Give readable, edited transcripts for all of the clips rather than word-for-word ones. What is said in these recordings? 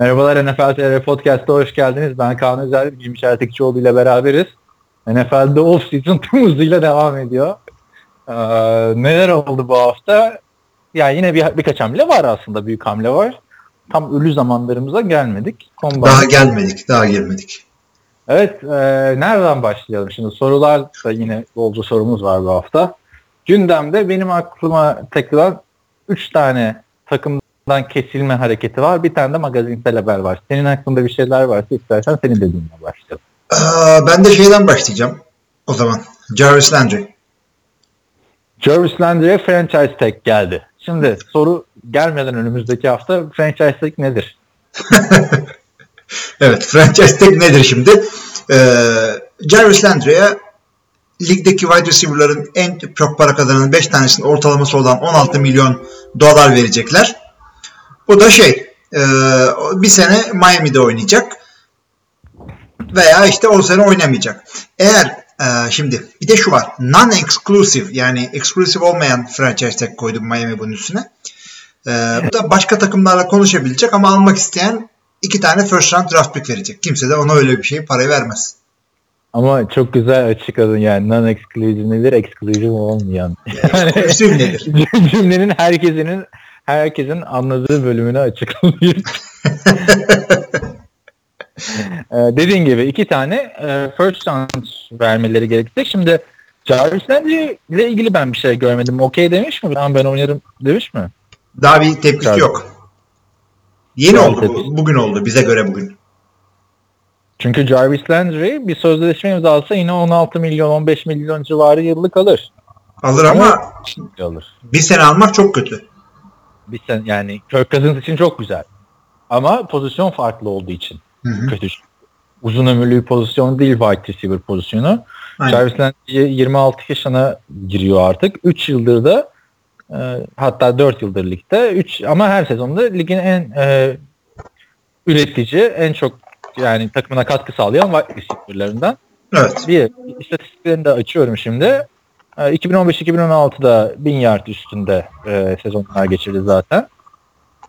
Merhabalar, NFL TV Podcast'a hoş geldiniz. Ben Kaan Özer, Yiğit İmçer Tekçioğlu ile beraberiz. NFL'de off-season tüm hızıyla devam ediyor. Neler oldu bu hafta? Yani yine birkaç hamle var aslında, büyük hamle var. Tam ölü zamanlarımıza gelmedik. Daha gelmedik. Evet, nereden başlayalım? Şimdi sorular da yine bolca sorumuz var bu hafta. Gündemde benim aklıma takılan 3 tane takımdan kesilme hareketi var. Bir tane de magazinsel haber var. Senin aklında bir şeyler varsa istersen senin dediğinle başlayalım. Ben de şeyden başlayacağım o zaman. Jarvis Landry. Jarvis Landry'e franchise tag geldi. Şimdi soru gelmeden önümüzdeki hafta franchise tag nedir? Evet, franchise tag nedir şimdi? Jarvis Landry'e ligdeki wide receiver'ların en çok para kazanan 5 tanesinin ortalaması olan $16 milyon verecekler. Bu da bir sene Miami'de oynayacak veya işte o sene oynamayacak. Eğer şimdi bir de şu var. Non-exclusive, yani exclusive olmayan franchise tag koydum Miami bunun üstüne. Bu da başka takımlarla konuşabilecek ama almak isteyen 2 tane first round draft pick verecek. Kimse de ona öyle bir şey, parayı vermez. Ama çok güzel açıkladın yani. Non-exclusive nedir? Exclusive olmayan. Yani exclusive nedir? Cümlenin herkesin anladığı bölümünü açıklayayım. Dediğin gibi 2 tane first round vermeleri gerekecek. Şimdi Jarvis Landry ile ilgili ben bir şey görmedim. Okey demiş mi? Ben oynarım demiş mi? Daha bir tepkisi yok. Yeni evet, oldu bu. Bugün oldu. Bize göre bugün. Çünkü Jarvis Landry bir sözleşme imzalsa yine 16 milyon 15 milyon civarı yıllık alır. Alır ama bir sene almak çok kötü. Bir sene yani Kirk Cousins için çok güzel. Ama pozisyon farklı olduğu için. Hı-hı. Kötü. Uzun ömürlü bir pozisyon değil wide receiver pozisyonu. Aynen. Jarvis Landry 26 yaşına giriyor artık. 3 yıldır da hatta 4 yıldır ligde. 3 ama her sezonda ligin en üretici, en çok yani takımına katkı sağlayan wide receiver'larından. Evet. Bir istatistiklerini de açıyorum şimdi. 2015-2016'da 1000 yard üstünde sezonlar geçirdi zaten.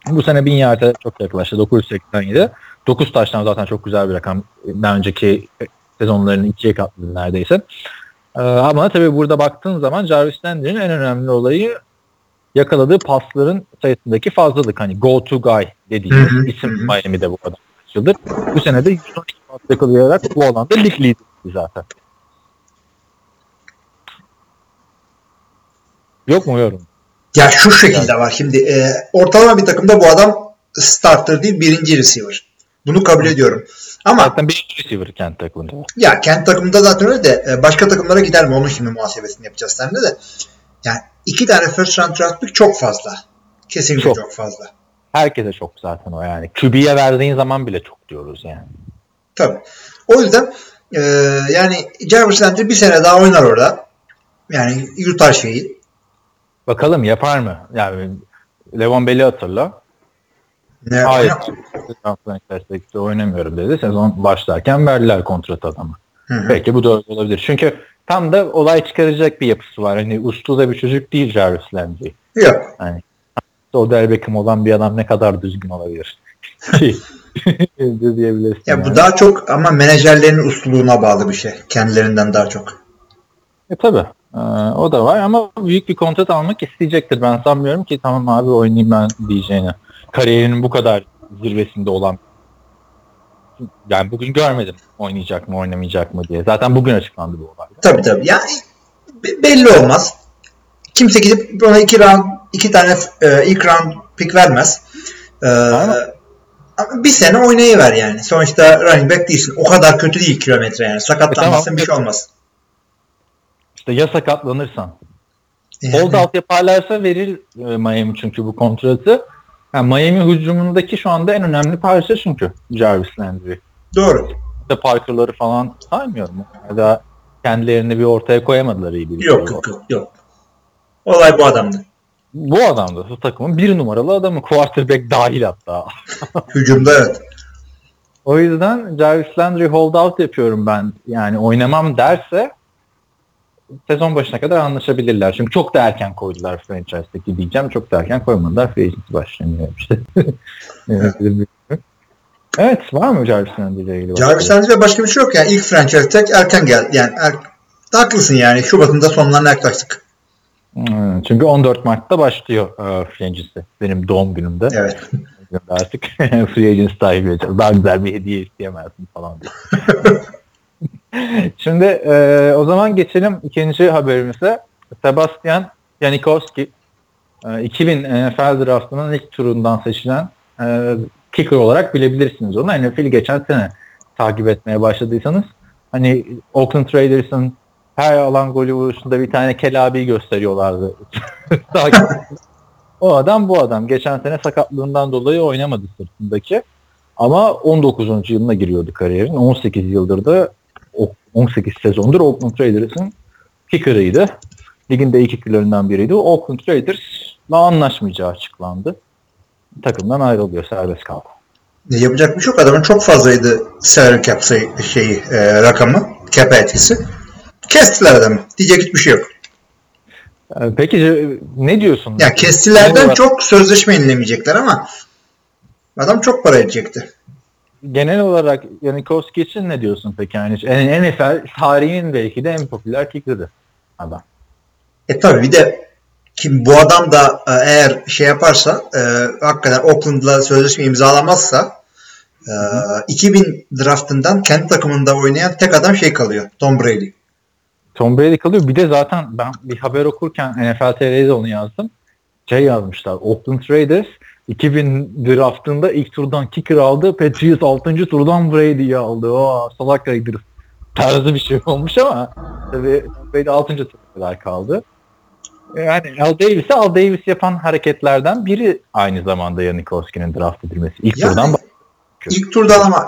Bu sene 1000 yard'a çok yaklaştı. 987. 9 taştan zaten çok güzel bir rakam. Daha önceki sezonlarının 2'ye katladı neredeyse. Ama tabii burada baktığın zaman Jarvis Landry'nin en önemli olayı yakaladığı pasların sayısındaki fazlalık. Hani go to guy dediğimiz isim Miami'de bu adam yıldır. Bu sene de 112 pas yakalayarak bu alanda lig lideri zaten. Yok mu yorum? Ya şu şekilde var şimdi. Ortalama bir takımda bu adam starter değil, birinci receiver. Bunu kabul ediyorum. Ama zaten birinci receiver Kent takımında. Ya Kent takımında zaten öyle de başka takımlara gider mi? Onun şimdi muhasebesini yapacağız seninle de. Yani 2 tane first round draft pick çok fazla. Kesinlikle çok fazla. Herkese çok zaten o yani. QB'ye verdiğin zaman bile çok diyoruz yani. Tabii. O yüzden yani Jarvis Landry bir sene daha oynar orada. Yani yutar şeyi. Bakalım yapar mı? Yani Levan Bell'i hatırla. Ne? Hayır. Transfer oynamıyorum dedi. Sezon başlarken verdiler kontrat adamı. Hı-hı. Belki bu da olabilir. Çünkü tam da olay çıkaracak bir yapısı var. Hani uslu da bir çocuk değil Jarvis Landry. Yok. Yani o derbekim olan bir adam ne kadar düzgün olabilir diyebilirsin. Ya yani. Bu daha çok ama menajerlerin usluluğuna bağlı bir şey. Kendilerinden daha çok. Tabii. O da var ama büyük bir kontrat almak isteyecektir. Ben sanmıyorum ki tamam abi oynayayım ben diyeceğine. Kariyerinin bu kadar zirvesinde olan yani bugün görmedim oynayacak mı oynamayacak mı diye. Zaten bugün açıklandı bu olay. Tabii. Yani belli olmaz. Kimse gidip ona 2 tane ilk round pick vermez. Bir sene oynayıver yani. Sonuçta running back değilsin. O kadar kötü değil kilometre yani. Sakatlanmasın tamam. Bir şey olmaz. İşte ya sakatlanırsan. Hold out yaparlarsa verir Miami çünkü bu kontratı. Yani Miami hücumundaki şu anda en önemli parça çünkü Jarvis Landry. Doğru. İşte Parker'ları falan saymıyorum. Ya da kendilerini bir ortaya koyamadılar iyi bir. Yok. Olay bu adamdı. Bu adamdı. Bu takımın 1 numaralı adamı. Quarterback dahil hatta. Hücumda evet. O yüzden Jarvis Landry holdout yapıyorum ben. Yani oynamam derse sezon başına kadar anlaşabilirler. Çünkü çok da erken koydular franchise'deki diyeceğim. Çok da erken koymadılar. Free agency başlanıyor işte. Evet, var mı Jarvis Landry ile ilgili? Jarvis Landry ve başka bir şey yok yani. İlk franchise tag erken geldi. Yani haklısın yani. Şubat'ın da sonlarına yaklaştık. Çünkü 14 Mart'ta başlıyor free agency. Benim doğum günümde. Evet. Artık free agency takip edeceğiz. Daha güzel bir hediye isteyemezsin falan diye. Şimdi o zaman geçelim ikinci haberimize. Sebastian Janikowski 2000 NFL draftının ilk turundan seçilen kicker olarak bilebilirsiniz onu. NFL geçen sene takip etmeye başladıysanız hani Oakland Raiders'ın her alan golü vuruşunda bir tane kelabi gösteriyorlardı. O adam bu adam. Geçen sene sakatlığından dolayı oynamadı sırtındaki. Ama 19. yılına giriyordu kariyerin. 18 yıldır da 18 sezondur Oakland Raiders'ın kicker'ıydı. Ligin de iyi kicker'larından biriydi. Oakland Raiders'la anlaşmayacağı açıklandı. Takımdan ayrılıyor, serbest kaldı. Yapacak bir şey yok. Adamın çok fazlaydı salary cap rakamı, cap etkisi. Kestiler adamı. Diyecek hiçbir şey yok. Peki ne diyorsun? Ya kestilerden çok sözleşme yenilemeyecekler ama adam çok para edecekti. Genel olarak Janikowski için ne diyorsun peki? Yani NFL tarihinin belki de en popüler kicker'ı adam. Tabii bir de kim bu adam da eğer şey yaparsa hakikaten Oakland'la sözleşme imzalamazsa 2000 draftından kendi takımında oynayan tek adam kalıyor. Tom Brady. Tom Brady kalıyor. Bir de zaten ben bir haber okurken NFL TV'de onu yazdım. Yazmışlar. Oakland Raiders 2000 draftında ilk turdan kicker aldı. Patriots 6. turdan Brady'yi aldı. O salak Raiders tarzı bir şey olmuş ama tabii Tom Brady 6. turda kadar kaldı. Yani Al Davis yapan hareketlerden biri aynı zamanda Janikowski'nin draft edilmesi. İlk turdan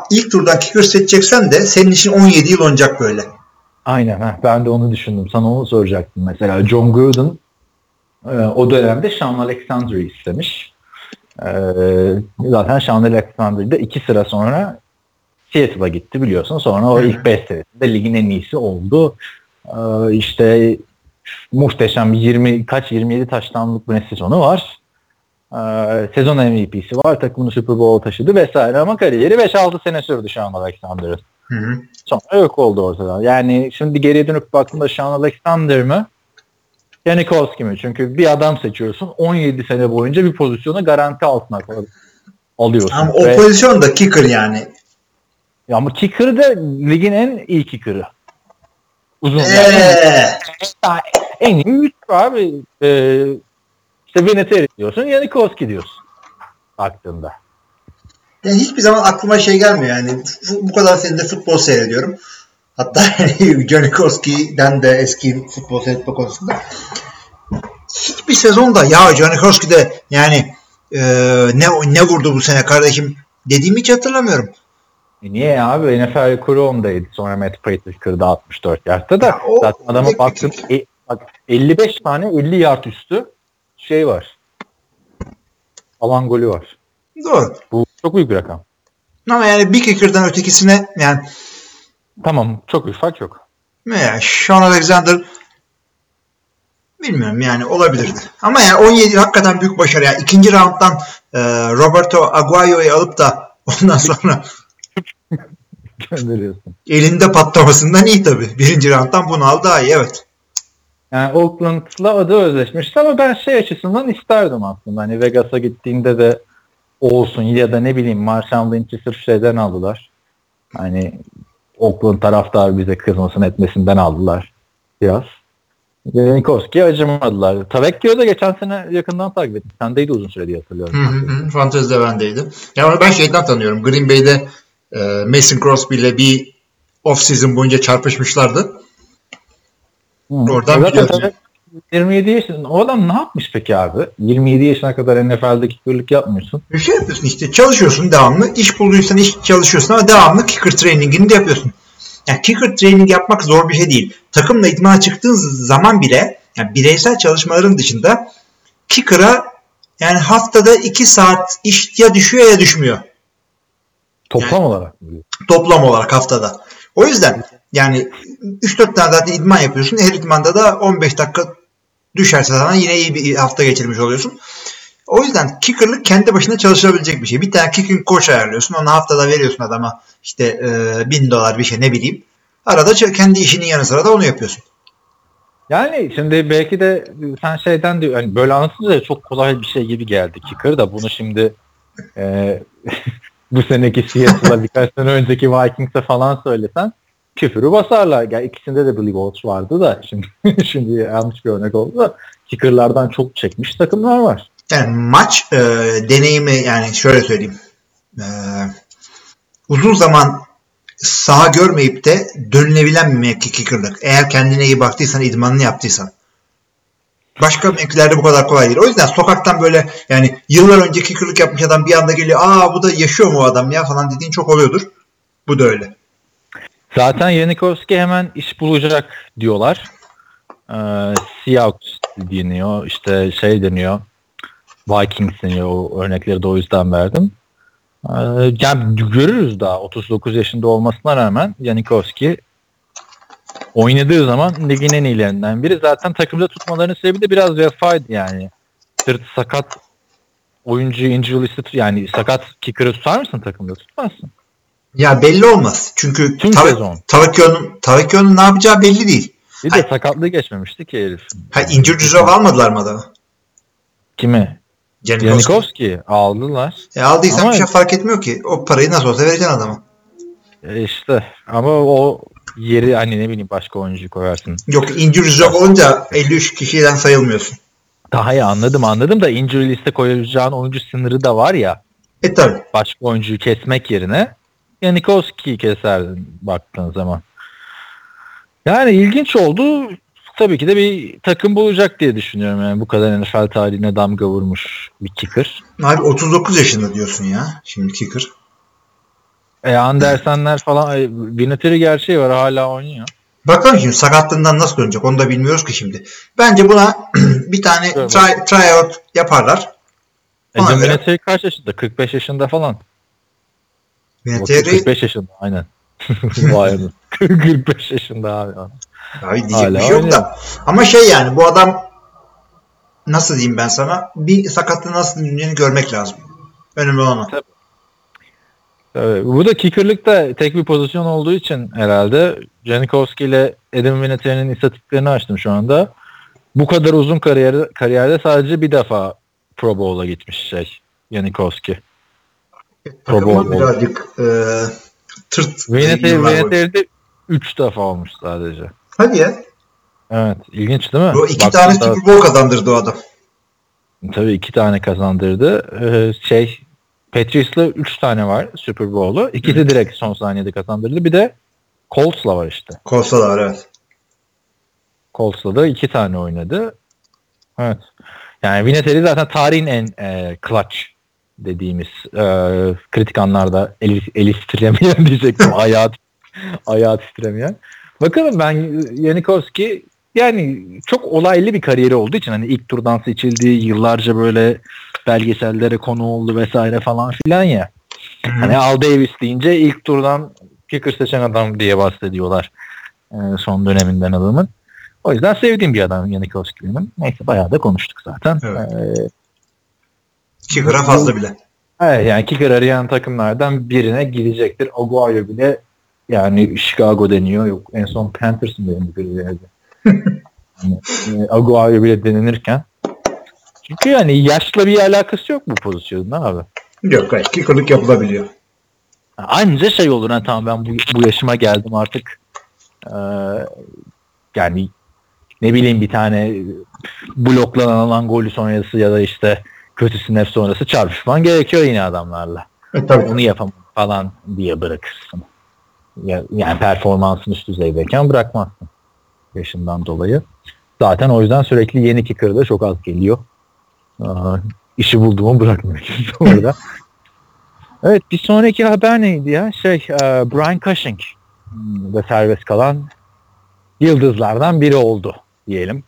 kicker seçeceksen de senin için 17 yıl olacak böyle. Aynen. Ben de onu düşündüm. Sana onu soracaktım. Mesela John Gruden o dönemde Chandler Alexander'ı istemiş. Zaten Chandler Alexander de 2 sıra sonra Seattle'a gitti biliyorsun. Sonra o ilk 5 senesinde ligin en iyisi oldu. İşte muhteşem 27 taştanlık bir sezonu var. Sezon MVP'si var. Takımını Super Bowl'a taşıdı vesaire ama kariyeri 5-6 sene sürdü Chandler Alexander'ın. Hı-hı. Sonra yok oldu ortada. Yani şimdi geriye dönüp baktığında Kaan Özer mı? Janikowski mi? Çünkü bir adam seçiyorsun 17 sene boyunca bir pozisyonu garanti altına alıyorsun. Ama o pozisyon da kicker yani. Ya ama kicker de ligin en iyi kicker'ı. Uzun. En iyi 3 abi. İşte Vinatieri diyorsun, Janikowski diyorsun. Baktığında. Yani hiçbir zaman aklıma gelmiyor yani bu kadar senedir futbol seyrediyorum. Hatta Janikowski'den de eski futbol seyretme konusunda. Hiçbir sezonda ya Janikowski de yani ne vurdu bu sene kardeşim dediğimi hiç hatırlamıyorum. Niye abi? NFL kuru 10'daydı. Sonra Matt Prater kırdı 64 yardta da. Zaten adama baktım 55 tane 50 yard üstü var. Alan golü var. Doğru. Bu çok büyük bir rakam. Ama yani bir kicker'dan ötekisine yani tamam çok bir fark yok. Ya Sean Alexander bilmiyorum yani olabilirdi. Ama yani 17 hakikaten büyük başarı. Yani ikinci round'dan Roberto Aguayo'yu alıp da ondan sonra gönderiyorsun. Elinde patlamasından iyi tabii. Birinci round'dan bunu al daha iyi evet. Yani Oakland'la adı özleşmişti ama ben açısından isterdim aslında. Hani Vegas'a gittiğinde de olsun ya da ne bileyim Marshall Lynch'i sırf aldılar. Hani Oakland taraftarı bize kızmasın etmesinden aldılar biraz. Janikowski'ye acımadılar. Tavekki'yi da geçen sene yakından takip ettim. Sendeydi uzun süre diye hatırlıyorum. Fantezide bendeydi. Ya onu ben tanıyorum. Green Bay'de Mason Crosby ile bir off-season boyunca çarpışmışlardı. Oradan biliyorsun. 27 yaşında. O adam ne yapmış peki abi? 27 yaşına kadar NFL'de kicker'lık yapmıyorsun. Bir şey yapıyorsun işte. Çalışıyorsun devamlı. İş bulduysan iş çalışıyorsun ama devamlı kicker training'ini de yapıyorsun. Yani kicker training yapmak zor bir şey değil. Takımla idmana çıktığın zaman bile yani bireysel çalışmaların dışında kicker'a yani haftada 2 saat iş ya düşüyor ya düşmüyor. Toplam olarak mı? Toplam olarak haftada. O yüzden yani 3-4 tane zaten idman yapıyorsun. Her idmanda da 15 dakika düşerse sana yine iyi bir hafta geçirmiş oluyorsun. O yüzden kicker'lık kendi başına çalışılabilecek bir şey. Bir tane kicking coach ayarlıyorsun. Ona haftada veriyorsun adama işte $1,000 bir şey, ne bileyim. Arada kendi işinin yanı sıra da onu yapıyorsun. Yani şimdi belki de sen şeyden diyor, hani böyle anlatınca çok kolay bir şey gibi geldi kicker da, bunu şimdi bu seneki Seattle'a birkaç sene önceki Vikings'e falan söylesen küfürü basarlar. Yani ikisinde de Billy Walsh vardı da şimdi yanlış bir örnek oldu da kicker'lardan çok çekmiş takımlar var. Yani maç deneyimi, yani şöyle söyleyeyim, uzun zaman saha görmeyip de dönülebilen bir mevki kicker'lık. Eğer kendine iyi baktıysan, idmanını yaptıysan. Başka mevkilerde bu kadar kolay değil. O yüzden sokaktan böyle, yani yıllar önce kicker'lık yapmış adam bir anda geliyor, aa bu da yaşıyor mu o adam ya falan dediğin çok oluyordur. Bu da öyle. Zaten Janikowski hemen iş bulacak diyorlar. Seahawks deniyor, işte şey deniyor, Vikings deniyor, o örnekleri de o yüzden verdim. Yani görürüz daha 39 yaşında olmasına rağmen Janikowski oynadığı zaman ligin en iyilerinden biri. Zaten takımda tutmalarının sebebi de biraz vefaydı yani. Sırt sakat oyuncu injury list'i, yani sakat kicker'ı tutar mısın takımda? Tutmazsın. Ya belli olmaz. Çünkü Tavakio'nun ne yapacağı belli değil. Bir de sakatlığı geçmemişti ki herif. Injury reserve almadılar mı adamı? Kimi? Janikowski aldılar. Aldıysan bir şey fark etmiyor ki. O parayı nasıl olsa vereceksin adama. İşte ama o yeri, hani ne bileyim, başka oyuncu koyarsın. Yok, injury reserve olunca 53 kişiden sayılmıyorsun. Daha iyi, anladım da injury liste koyacağın oyuncu sınırı da var ya. Tabii. Başka oyuncuyu kesmek yerine Janikowski'yi keserdin baktığın zaman. Yani ilginç oldu. Tabii ki de bir takım bulacak diye düşünüyorum. Yani bu kadar NFL tarihine damga vurmuş bir kicker. Abi 39 yaşında diyorsun ya. Şimdi kicker. Andersenler falan. Vinatieri gerçeği var. Hala oynuyor. Bakalım şimdi sakatlığından nasıl dönecek. Onu da bilmiyoruz ki şimdi. Bence buna bir tane tryout yaparlar. Vinatieri kaç yaşında? 45 yaşında falan. Vinatieri 45 yaşında aynen. Vay be. 45 yaşında abi. Abi diyecek hala bir şey yok da. Ama şey, yani bu adam, nasıl diyeyim ben sana, bir sakatlığı nasıl döneceğini görmek lazım. Önemli olan. Tabii. Bu da kicker'lıkta tek bir pozisyon olduğu için herhalde. Janikowski ile Adam Vinatieri'nin istatistiklerini açtım şu anda. Bu kadar uzun kariyerde sadece bir defa Pro Bowl'a gitmiş Janikowski. Pro Bowl birazcık tırt. Vinatieri'de 3 defa olmuş sadece. Hadi ya. Evet, ilginç değil mi? Bu 2 tane Super Bowl kazandırdı o adam. Tabii 2 tane kazandırdı. Patriots'la 3 tane var Super Bowl'u. İkisi direkt son saniyede kazandırdı. Bir de Colts'la var işte. Colts'la da var, evet. Colts'la da 2 tane oynadı. Evet. Yani Vinatieri zaten tarihin en clutch dediğimiz kritik anlarda eli titremeyen diyecektim. Ayağı titremeyen. Bakalım, ben Janikowski, yani çok olaylı bir kariyeri olduğu için, hani ilk turdan seçildi, yıllarca böyle belgesellere konu oldu vesaire falan filan ya. Hani Al Davis deyince ilk turdan kicker seçen adam diye bahsediyorlar son döneminden adamın. O yüzden sevdiğim bir adam Janikowski benim. Neyse, bayağı da konuştuk zaten. Evet. Kicker'a fazla bile. Evet, yani kicker arayan takımlardan birine gidecektir. Aguayo bile. Yani Chicago deniyor. Yok, en son Panthers'ın denildi bir yerde. Yani, Aguayo bile denilirken. Çünkü yani yaşla bir alakası yok bu pozisyonun abi. Yok, kicker'lık yapılabiliyor. Anca şey olur. Yani, tamam ben bu yaşıma geldim artık. Yani ne bileyim, bir tane bloklanan alan golü sonrası ya da işte kötü snap sonrası çarpışman gerekiyor yine adamlarla. Tabii. Onu yapamam falan diye bırakırsın. Yani performansın üst düzeydeyken bırakmazsın yaşından dolayı. Zaten o yüzden sürekli yeni kicker'ı da çok az geliyor. İşi bulduğumu bırakmıyor orada. Evet, bir sonraki haber neydi ya? Brian Cushing da serbest kalan yıldızlardan biri oldu diyelim.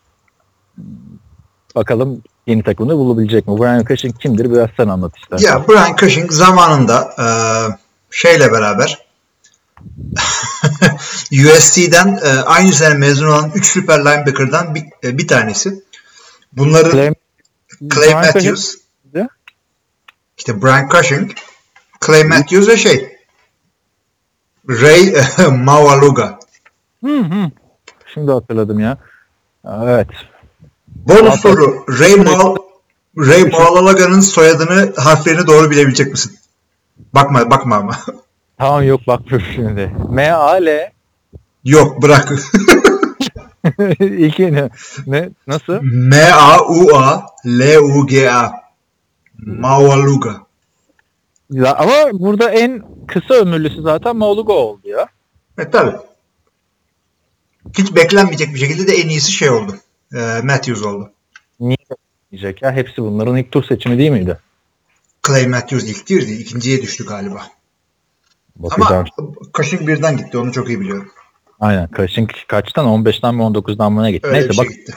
Bakalım yeni takımını bulabilecek mi? Brian Cushing kimdir? Biraz sen anlat istersen. Ya Brian Cushing zamanında şeyle beraber USC'den aynı sene mezun olan 3 süper linebacker'dan bir tanesi. Bunları Clay Matthews, İşte Brian Cushing, Clay Matthews ve Ray Maualuga. Şimdi hatırladım ya. Evet. Bonus soru. Ray Maualuga'nın soyadını, harflerini doğru bilebilecek misin? Bakma ama. Tamam, yok bakmıyorum şimdi. M-A-L. Yok, bırak. İlki ne? Nasıl? M-A-U-A-L-U-G-A. Maualuga. Ya ama burada en kısa ömürlüsü zaten Maualuga oldu ya. Evet tabii. Hiç beklenmeyecek bir şekilde de en iyisi oldu. Matthews oldu. Niye beklenmeyecek ya? Hepsi bunların ilk tur seçimi değil miydi? Clay Matthews ilk girdi. İkinciye düştü galiba. Bakacağım. Ama Cushing birden gitti. Onu çok iyi biliyorum. Aynen. Cushing kaçtan? 15'ten mi 19'dan mı ne gitti? Öyle. Neyse, bak. Gitti.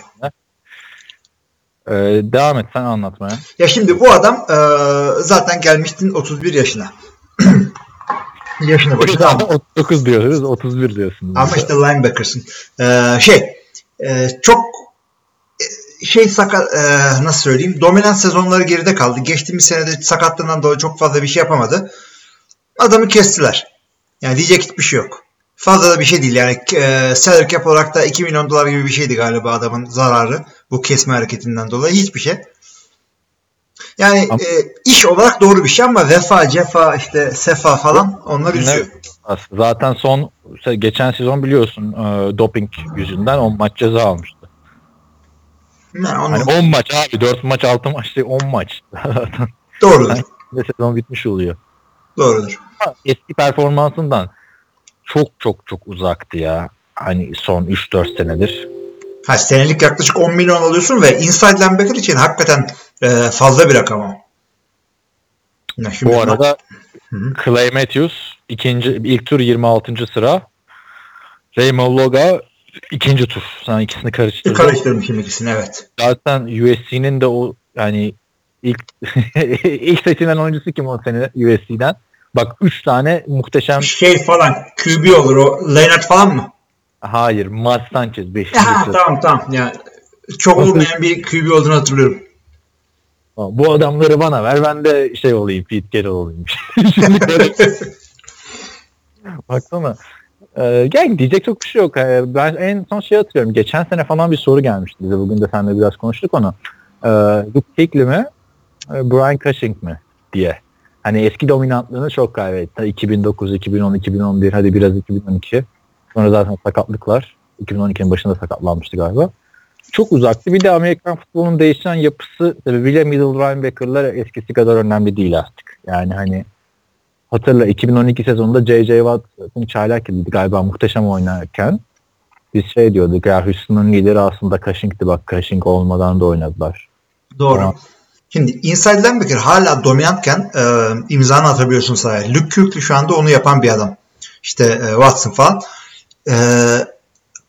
Devam et sen anlatmaya. Ya şimdi bu adam zaten gelmiştin 31 yaşına. Yaşına başına ama. 39 diyoruz, 31 diyorsunuz. Ama işte linebackersın. Nasıl söyleyeyim? Dominant sezonları geride kaldı. Geçtiğimiz senede sakatlığından dolayı çok fazla bir şey yapamadı. Adamı kestiler. Yani diyecek hiçbir şey yok. Fazla da bir şey değil. Yani salary cap olarak da $2 milyon gibi bir şeydi galiba adamın zararı. Bu kesme hareketinden dolayı hiçbir şey. Yani iş olarak doğru bir şey ama vefa, cefa, işte sefa falan onlar üzüyor. Zaten geçen sezon biliyorsun doping yüzünden 10 maç ceza almıştı. Yani 10 maç abi, 4 maç, 6 maç değil, 10 maç. Doğrudur. Yani sezon bitmiş oluyor. Doğrudur. Ama eski performansından çok uzaktı ya. Hani son 3-4 senedir. Senelik yaklaşık 10 milyon alıyorsun ve inside linebacker için hakikaten fazla bir rakam o. Bu arada Clay Matthews ilk tur 26. sıra. Ray Maualuga 2. tur. Sen ikisini karıştırdın. Karıştırmışım ikisini, evet. Zaten USC'nin de o yani ilk seçilen oyuncusu kim o sene USC'den? Bak 3 tane muhteşem falan QB olur o. Leonard falan mı? Hayır, Mark Sanchez 5. Tamam. Yani çok olmayan bir QB olduğunu hatırlıyorum. Bu adamları bana ver, ben de olayım, Pete Carroll olayım. Baksana. Diyecek çok bir şey yok. Ben en son hatırlıyorum. Geçen sene falan bir soru gelmişti bize. Bugün de seninle biraz konuştuk onu. Luke Kuechly mi? Brian Cushing mi? Diye. Hani eski dominantlığını çok kaybetti. 2009, 2010, 2011, hadi biraz 2012. Sonra zaten sakatlıklar. 2012'nin başında sakatlanmıştı galiba. Çok uzaktı. Bir de Amerikan futbolunun değişen yapısı sebebiyle middle linebacker'lar eskisi kadar önemli değil artık. Yani hani hatırla 2012 sezonunda J.J. Watt'ın çaylak edildi galiba muhteşem oynarken. Biz diyorduk ya, Houston'ın lideri aslında Cushing'ti, bak Cushing olmadan da oynadılar. Doğru. Ama şimdi inside linebacker hala dominantken imzanı atabiliyorsun sahaya. Luke Kuechly şu anda onu yapan bir adam. İşte Watson falan.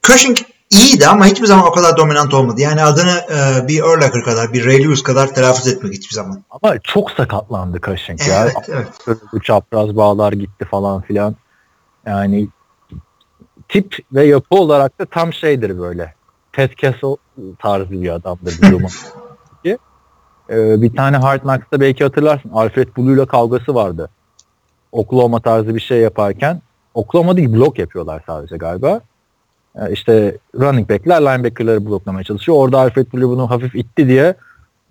Cushing iyiydi ama hiçbir zaman o kadar dominant olmadı. Yani adını bir Urlacher kadar, bir Ray Lewis kadar telaffuz etmek hiçbir zaman. Ama çok sakatlandı Cushing ya. Evet. Çapraz bağlar gitti falan filan. Yani tip ve yapı olarak da tam böyle. Ted Castle tarzı bir adamdır. Bir tane Hard Knocks'ta belki hatırlarsın. Alfred Blue ile kavgası vardı. Oklahoma tarzı bir şey yaparken. Oklahoma değil, blok yapıyorlar sadece galiba. İşte running back'ler linebacker'ları bloklamaya çalışıyor. Orada Alfred Blue bunu hafif itti diye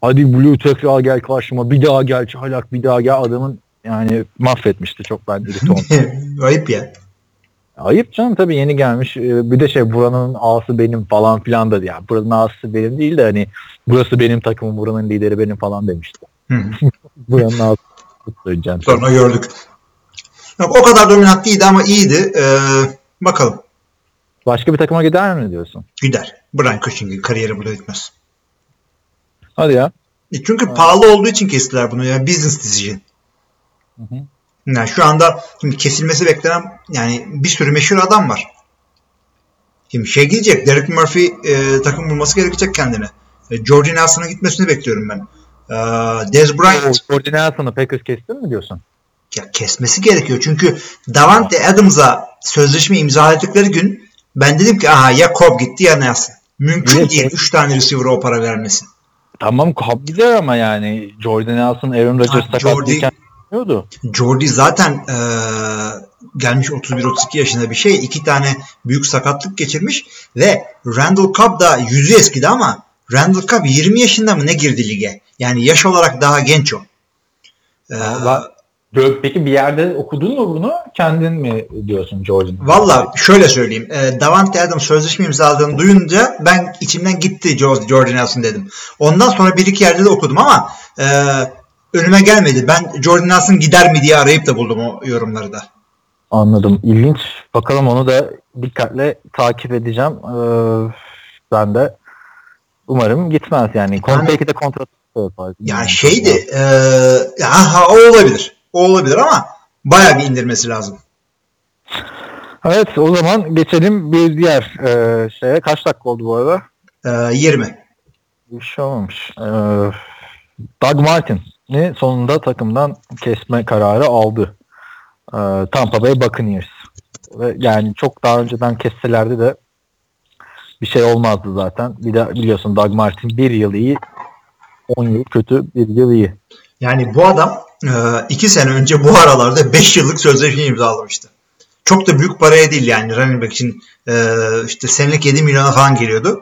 hadi Blue tekrar gel karşıma, bir daha gel adamın yani mahvetmişti çok bence bir ton. Ayıp ya. Ayıp canım, tabii yeni gelmiş. Bir de buranın ağası benim falan filan da ya. Buranın ağası benim değil de hani burası benim takımım, buranın lideri benim falan demişti. Buranın ağası söyleyeceğim. Sonra gördük. Yok, o kadar dominant değildi ama iyiydi. Bakalım. Başka bir takıma gider mi diyorsun? Gider. Brian Cushing'in kariyeri burada bitmez. Hadi ya. Çünkü pahalı olduğu için kestiler bunu. Yani business decision. Hı. Yani şu anda şimdi kesilmesi beklenen yani bir sürü meşhur adam var. Şimdi gidecek. Derek Murphy takım bulması gerekecek kendine. Jordan Nelson'a gitmesini bekliyorum ben. Dez Bryant. Jordan Nelson'ı Packers kestin mi diyorsun? Ya kesmesi gerekiyor. Çünkü Davante Adams'a sözleşme imza ettikleri gün ben dedim ki ya Cobb gitti ya Nelson. Mümkün değil. 3 tane receiver'a o para vermesin. Tamam Cobb gider ama yani Jordan Nelson, Aaron Rodgers sakatlıyken Jordy zaten gelmiş 31-32 yaşında bir şey. 2 tane büyük sakatlık geçirmiş ve Randall Cobb da yüzü eskidi ama Randall Cobb 20 yaşında mı ne girdi lige? Yani yaş olarak daha genç o. Peki bir yerde okudun mu bunu? Kendin mi diyorsun Jordan? Valla şöyle söyleyeyim. Davante Adams sözleşme imzaladığını duyunca ben içimden gitti Jordan Nelson dedim. Ondan sonra bir iki yerde de okudum ama önüme gelmedi. Ben Jordan Nelson gider mi diye arayıp da buldum o yorumları da. Anladım. İlginç. Bakalım onu da dikkatle takip edeceğim. Ben de umarım gitmez yani. Belki de kontrat yapar. Yani şeydi. O olabilir. O olabilir ama bayağı bir indirmesi lazım. Evet, o zaman geçelim bir diğer şeye. Kaç dakika oldu bu arada? 20. Bir şey olmamış. Doug Martin'i sonunda takımdan kesme kararı aldı. Tampa Bay Buccaneers. Yani çok daha önceden kesselerdi de bir şey olmazdı zaten. Bir de biliyorsun Doug Martin 1 yıl iyi, 10 yıl kötü, 1 yıl iyi. Yani bu adam 2 sene önce bu aralarda 5 yıllık sözleşme imzalamıştı. Çok da büyük paraya değil yani running back için işte senelik 7 milyona falan geliyordu.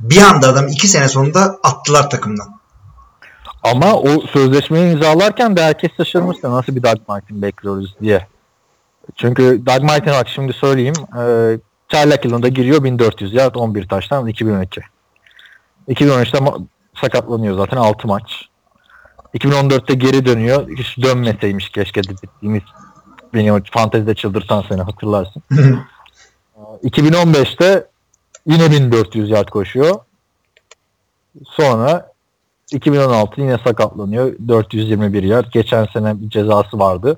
Bir anda adam 2 sene sonunda attılar takımdan. Ama o sözleşmeyi imzalarken de herkes şaşırmıştı nasıl bir Doug Martin bekliyoruz diye. Çünkü Doug Martin bak şimdi söyleyeyim. Çaylak yılında giriyor 1400 yard 11 taştan 2012. 2013'te sakatlanıyor zaten 6 maç. 2014'te geri dönüyor. Hiç dönmeseymiş keşke dediğimiz beni o fantezide çıldırtan seni hatırlarsın. 2015'te yine 1400 yard koşuyor. Sonra 2016 yine sakatlanıyor. 421 yard. Geçen sene bir cezası vardı.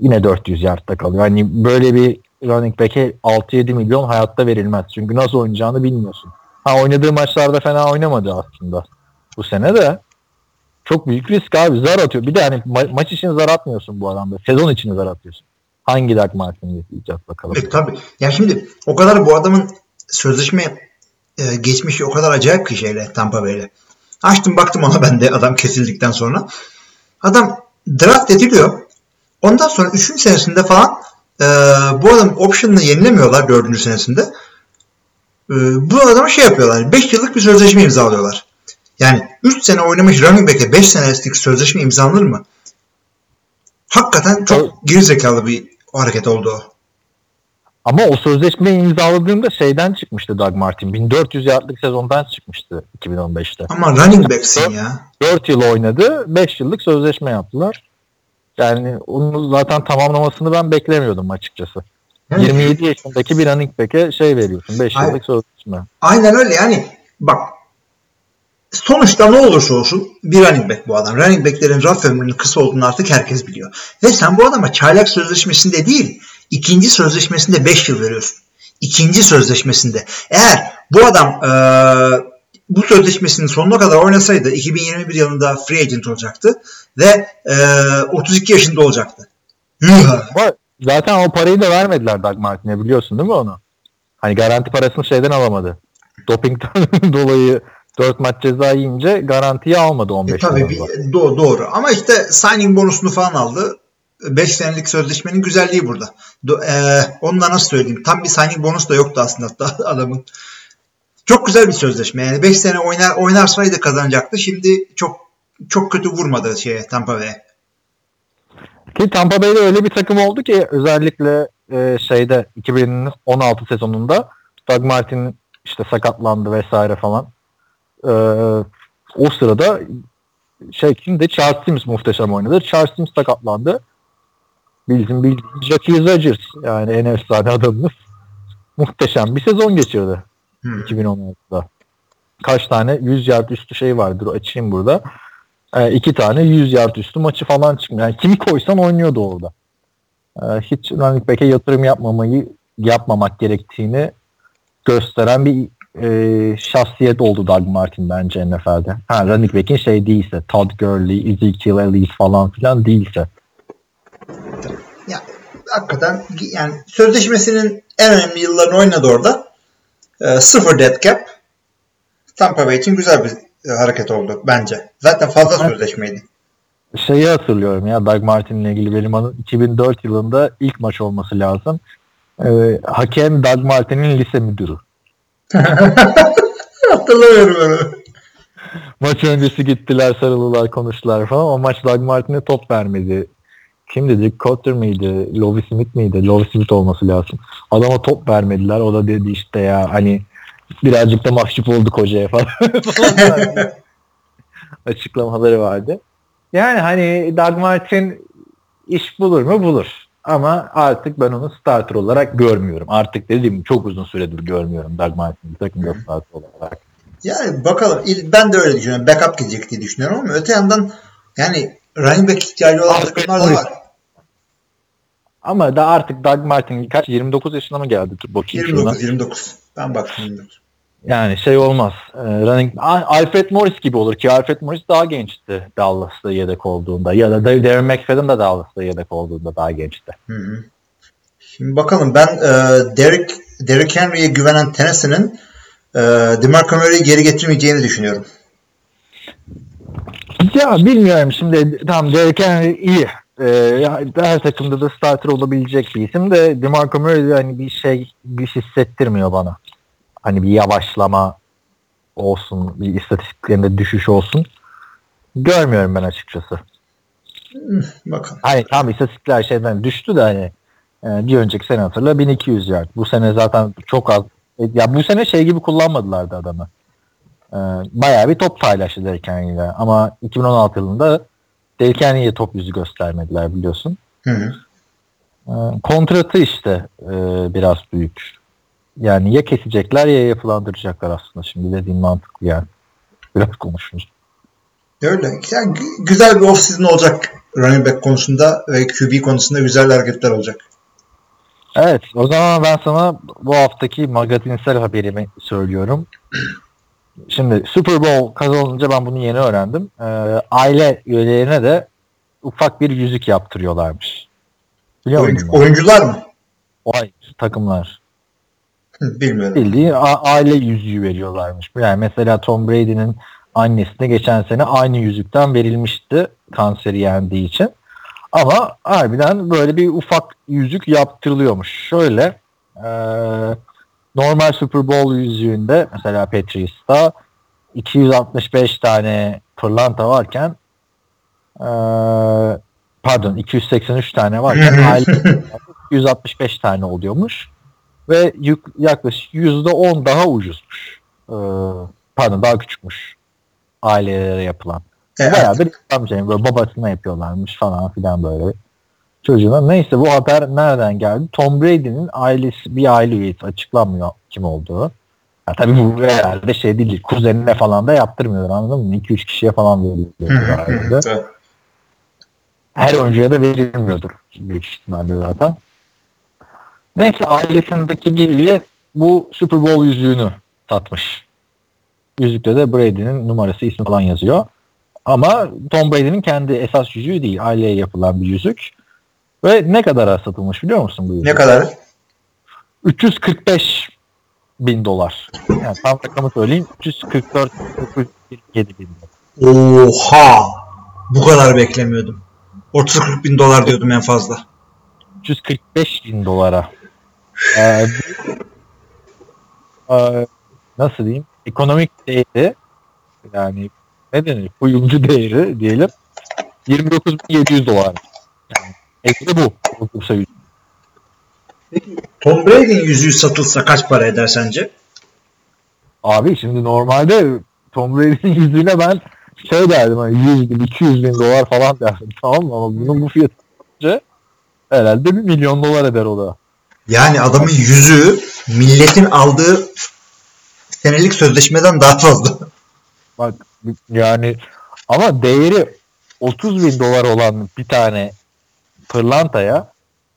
Yine 400 yardta kalıyor. Yani böyle bir running back'e 6-7 milyon hayatta verilmez. Çünkü nasıl oynayacağını bilmiyorsun. Oynadığı maçlarda fena oynamadı aslında. Bu sene de çok büyük risk abi. Zar atıyor. Bir de hani maç için zar atmıyorsun bu adamda. Sezon için zar atıyorsun. Hangi Dark Martin'i yiyeceğiz bakalım. Tabii. Ya şimdi o kadar bu adamın sözleşme geçmişi o kadar acayip ki şeyle Tampa Bay'le. Açtım baktım ona ben de adam kesildikten sonra. Adam draft ediliyor. Ondan sonra 3. senesinde falan bu adamın option'ını yenilemiyorlar 4. senesinde. Bu adama şey yapıyorlar. 5 yıllık bir sözleşme imzalıyorlar. Yani 3 sene oynamış running back'e 5 senelik sözleşme imzalanır mı? Hakikaten çok gerizekalı bir hareket oldu o. Ama o sözleşmeyi imzaladığımda şeyden çıkmıştı Doug Martin. 1400 yardlık sezondan çıkmıştı 2015'te. Ama running back'sin ya. 4 yıl oynadı. 5 yıllık sözleşme yaptılar. Yani onu zaten tamamlamasını ben beklemiyordum açıkçası. Yani 27 yaşındaki bir running back'e şey veriyorsun. 5 yıllık sözleşme. Aynen öyle yani. Bak sonuçta ne olursa olsun bir running back bu adam. Running back'lerin raf ömrünün kısa olduğunu artık herkes biliyor. Ve sen bu adama çaylak sözleşmesinde değil 2. sözleşmesinde 5 yıl veriyorsun. 2. sözleşmesinde. Eğer bu adam bu sözleşmesinin sonuna kadar oynasaydı 2021 yılında free agent olacaktı ve 32 yaşında olacaktı. Zaten o parayı da vermediler Doug Martin'e biliyorsun değil mi onu? Hani garanti parasını şeyden alamadı. Doping'den dolayı 4 maç ceza yiyince garantiyi almadı 15 yılında. Tabii doğru ama işte signing bonusunu falan aldı. 5 senelik sözleşmenin güzelliği burada. Onu da nasıl söyleyeyim? Tam bir signing bonus da yoktu aslında adamın. Çok güzel bir sözleşme. Yani 5 sene oynarsaydı kazanacaktı. Şimdi çok çok kötü vurmadı Tampa Bay'e. Ki Tampa Bay'de öyle bir takım oldu ki özellikle 2016 sezonunda Doug Martin işte sakatlandı vesaire falan. O sırada şimdi Charles Sims muhteşem oynadı. Charles Sims sakatlandı. Bildiğin Jackie Rodgers yani en efsane adamımız muhteşem bir sezon geçirdi 2016'da. Kaç tane 100 yard üstü şey vardır açayım burada. 2 tane 100 yard üstü maçı falan çıkmıyor. Yani kimi koysan oynuyordu orada. Hiç running back'e yatırım yapmamak gerektiğini gösteren bir şahsiyet oldu Doug Martin bence NFL'de. Running back'in değilse Todd Gurley, Ezekiel Elliott falan filan değilse. Ya hakikaten yani sözleşmesinin en önemli yıllarını oynadı orada. 0 dead cap. Tampa Bay için güzel bir hareket oldu bence. Zaten fazla sözleşmeydi. Şeyi hatırlıyorum ya, Doug Martin'le ilgili benim anım 2004 yılında ilk maç olması lazım. Hakem Doug Martin'in lise müdürü. Hatırlamıyorum onu. Maç öncesi gittiler, sarıldılar, konuştular falan. O maç Doug Martin'e top vermedi. Kim dedi? Cotter miydi? Lovie Smith miydi? Lovie Smith olması lazım. Adama top vermediler. O da dedi işte ya hani birazcık da mahcup olduk hocaya falan. Açıklamaları vardı. Yani hani Doug Martin iş bulur mu? Bulur. Ama artık ben onu starter olarak görmüyorum. Artık dediğim çok uzun süredir görmüyorum Doug Martin'i takımda starter olarak. Yani bakalım. Ben de öyle düşünüyorum. Backup gidecek diye düşünüyorum ama öte yandan yani running back ihtiyacı olan takımlar da var. Ama da artık Doug Martin kaç? 29 yaşına mı geldi? 29. Ben baktım. Yani şey olmaz. Alfred Morris gibi olur ki Alfred Morris daha gençti Dallas'ta yedek olduğunda. Ya da Darren McFadden de Dallas'ta yedek olduğunda daha gençti. Hı-hı. Şimdi bakalım ben Derrick Henry'ye güvenen Tennessee'nin DeMarco Murray'i geri getirmeyeceğini düşünüyorum. Ya bilmiyorum şimdi tam Derrick Henry iyi. Her takımda da starter olabilecek bir isim de DeMarco Murray hani bir şey hissettirmiyor bana. Hani bir yavaşlama olsun, bir istatistiklerinde düşüş olsun. Görmüyorum ben açıkçası. Bakın. Hani tam istatistikler şeyden düştü de hani bir önceki sene hatırla 1200 yard. Bu sene zaten çok az. Ya bu sene şey gibi kullanmadılardı adamı. Bayağı bir top paylaştı Derrick Henry'yle. Ama 2016 yılında Derrick Henry'ye top yüzü göstermediler biliyorsun. Hı. Kontratı işte biraz büyük. Yani ya kesecekler ya yapılandıracaklar aslında. Şimdi dediğim mantıklı yani. Biraz konuşuruz. Öyle. Yani güzel bir off-season olacak running back konusunda ve QB konusunda güzel hareketler olacak. Evet. O zaman ben sana bu haftaki magazinsel haberimi söylüyorum. Şimdi Super Bowl kazanılınca ben bunu yeni öğrendim. Aile üyelerine de ufak bir yüzük yaptırıyorlarmış. Biliyor musun? Oyuncular mı? Hayır. Takımlar. Bilmiyorum. Bildiğin aile yüzüğü veriyorlarmış. Yani mesela Tom Brady'nin annesine geçen sene aynı yüzükten verilmişti kanseri yendiği için. Ama harbiden böyle bir ufak yüzük yaptırılıyormuş. Şöyle normal Super Bowl yüzüğünde mesela Patriots'ta 265 tane pırlanta varken 283 tane varken aile 265 tane oluyormuş. Ve yaklaşık %10 daha ucuzmuş. Daha küçükmüş. Ailelere yapılan. Bayağı bir amcayım. Böyle babasına yapıyorlarmış falan filan böyle. Çocuğuna. Neyse bu haber nereden geldi? Tom Brady'nin ailesi, bir aile üyesi açıklanmıyor kim olduğu. Ya tabii bu herhalde şey değil. Kuzenine falan da yaptırmıyorlar anladın mı? 2-3 kişiye falan veriliyor. Her oyuncuya da verilmiyordur. Büyük ihtimalle zaten. Neyse ailesindeki biriyle bu Super Bowl yüzüğünü satmış. Yüzükte de Brady'nin numarası, ismi falan yazıyor. Ama Tom Brady'nin kendi esas yüzüğü değil. Aileye yapılan bir yüzük. Ve ne kadara satılmış biliyor musun bu yüzük? Ne kadar? 345.000 dolar. Yani tam rakamı söyleyeyim. 344.947.000 dolar. Oha! Bu kadar beklemiyordum. 30-40.000 dolar diyordum en fazla. 345.000 dolara. Nasıl diyeyim? Ekonomik değeri yani ne denir? Kuyumcu değeri diyelim. 29.700 dolar. Yani ekli bu. Peki Tom Brady'nin yüzüğü satılsa kaç para eder sence? Abi şimdi normalde Tom Brady'nin yüzüğüne ben şey derdim hani 100.000-200.000 dolar falan derdim tamam mı? Ama bunun bu fiyatı herhalde 1 milyon dolar eder o da. Yani adamın yüzüğü milletin aldığı senelik sözleşmeden daha fazla. Bak yani ama değeri 30.000 dolar olan bir tane pırlantaya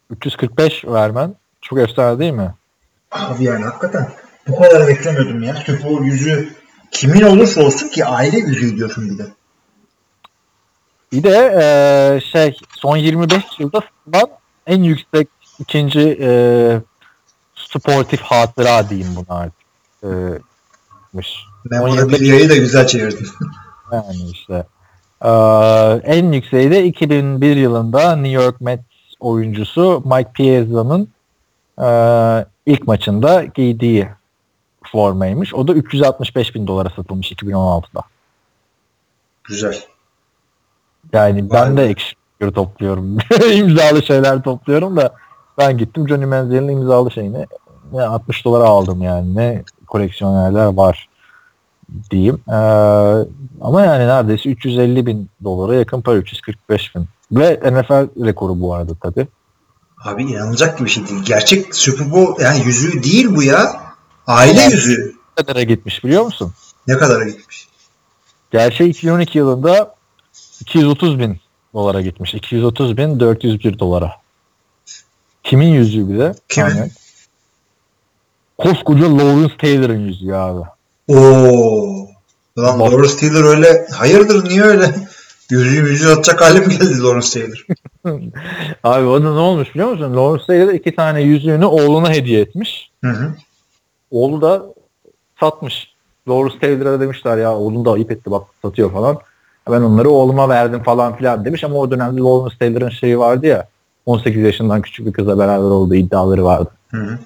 345 vermen çok efsane değil mi? Abi yani hakikaten bu kadar beklemiyordum ya. Bu yüzüğü kimin olursa olsun ki aile yüzüğü diyorsun bir de. Bir de son 25 yılda en yüksek ikinci sportif hatıra diyeyim buna artık. Ben bunu Bilya'yı da güzel çevirdim. Yani işte. En yükseği de 2001 yılında New York Mets oyuncusu Mike Piezza'nın ilk maçında giydiği formaymış. O da $365,000 satılmış 2016'da. Güzel. Yani ben de eksikleri topluyorum. İmzalı şeyler topluyorum da ben gittim Johnny Manziel'in imzalı şeyini $60 aldım yani. Ne koleksiyonerler var diyeyim. Ama yani neredeyse $350,000 yakın para, $345,000. Ve NFL rekoru bu arada tabii. Abi inanılacak gibi şey değil. Gerçek Super Bowl yani yüzüğü değil bu ya. Aile yani yüzüğü. Ne kadara gitmiş biliyor musun? Ne kadara gitmiş? Gerçeği 2012 yılında $230,000 gitmiş. $230,401. Kimin yüzüğü bir de? Kimin? Yani. Koskoca Lawrence Taylor'ın yüzüğü abi. Ooo. Lan Lawrence Taylor öyle. Hayırdır niye öyle? Yüzüğü atacak hale mi geldi Lawrence Taylor? Abi o da ne olmuş biliyor musun? Lawrence Taylor 2 tane yüzüğünü oğluna hediye etmiş. Hı. Oğlu da satmış. Lawrence Taylor'a demişler ya oğlun da ayıp etti bak satıyor falan. Ben onları oğluma verdim falan filan demiş ama o dönemde Lawrence Taylor'ın şeyi vardı ya 18 yaşından küçük bir kıza beraber olduğu iddiaları vardı. Hı.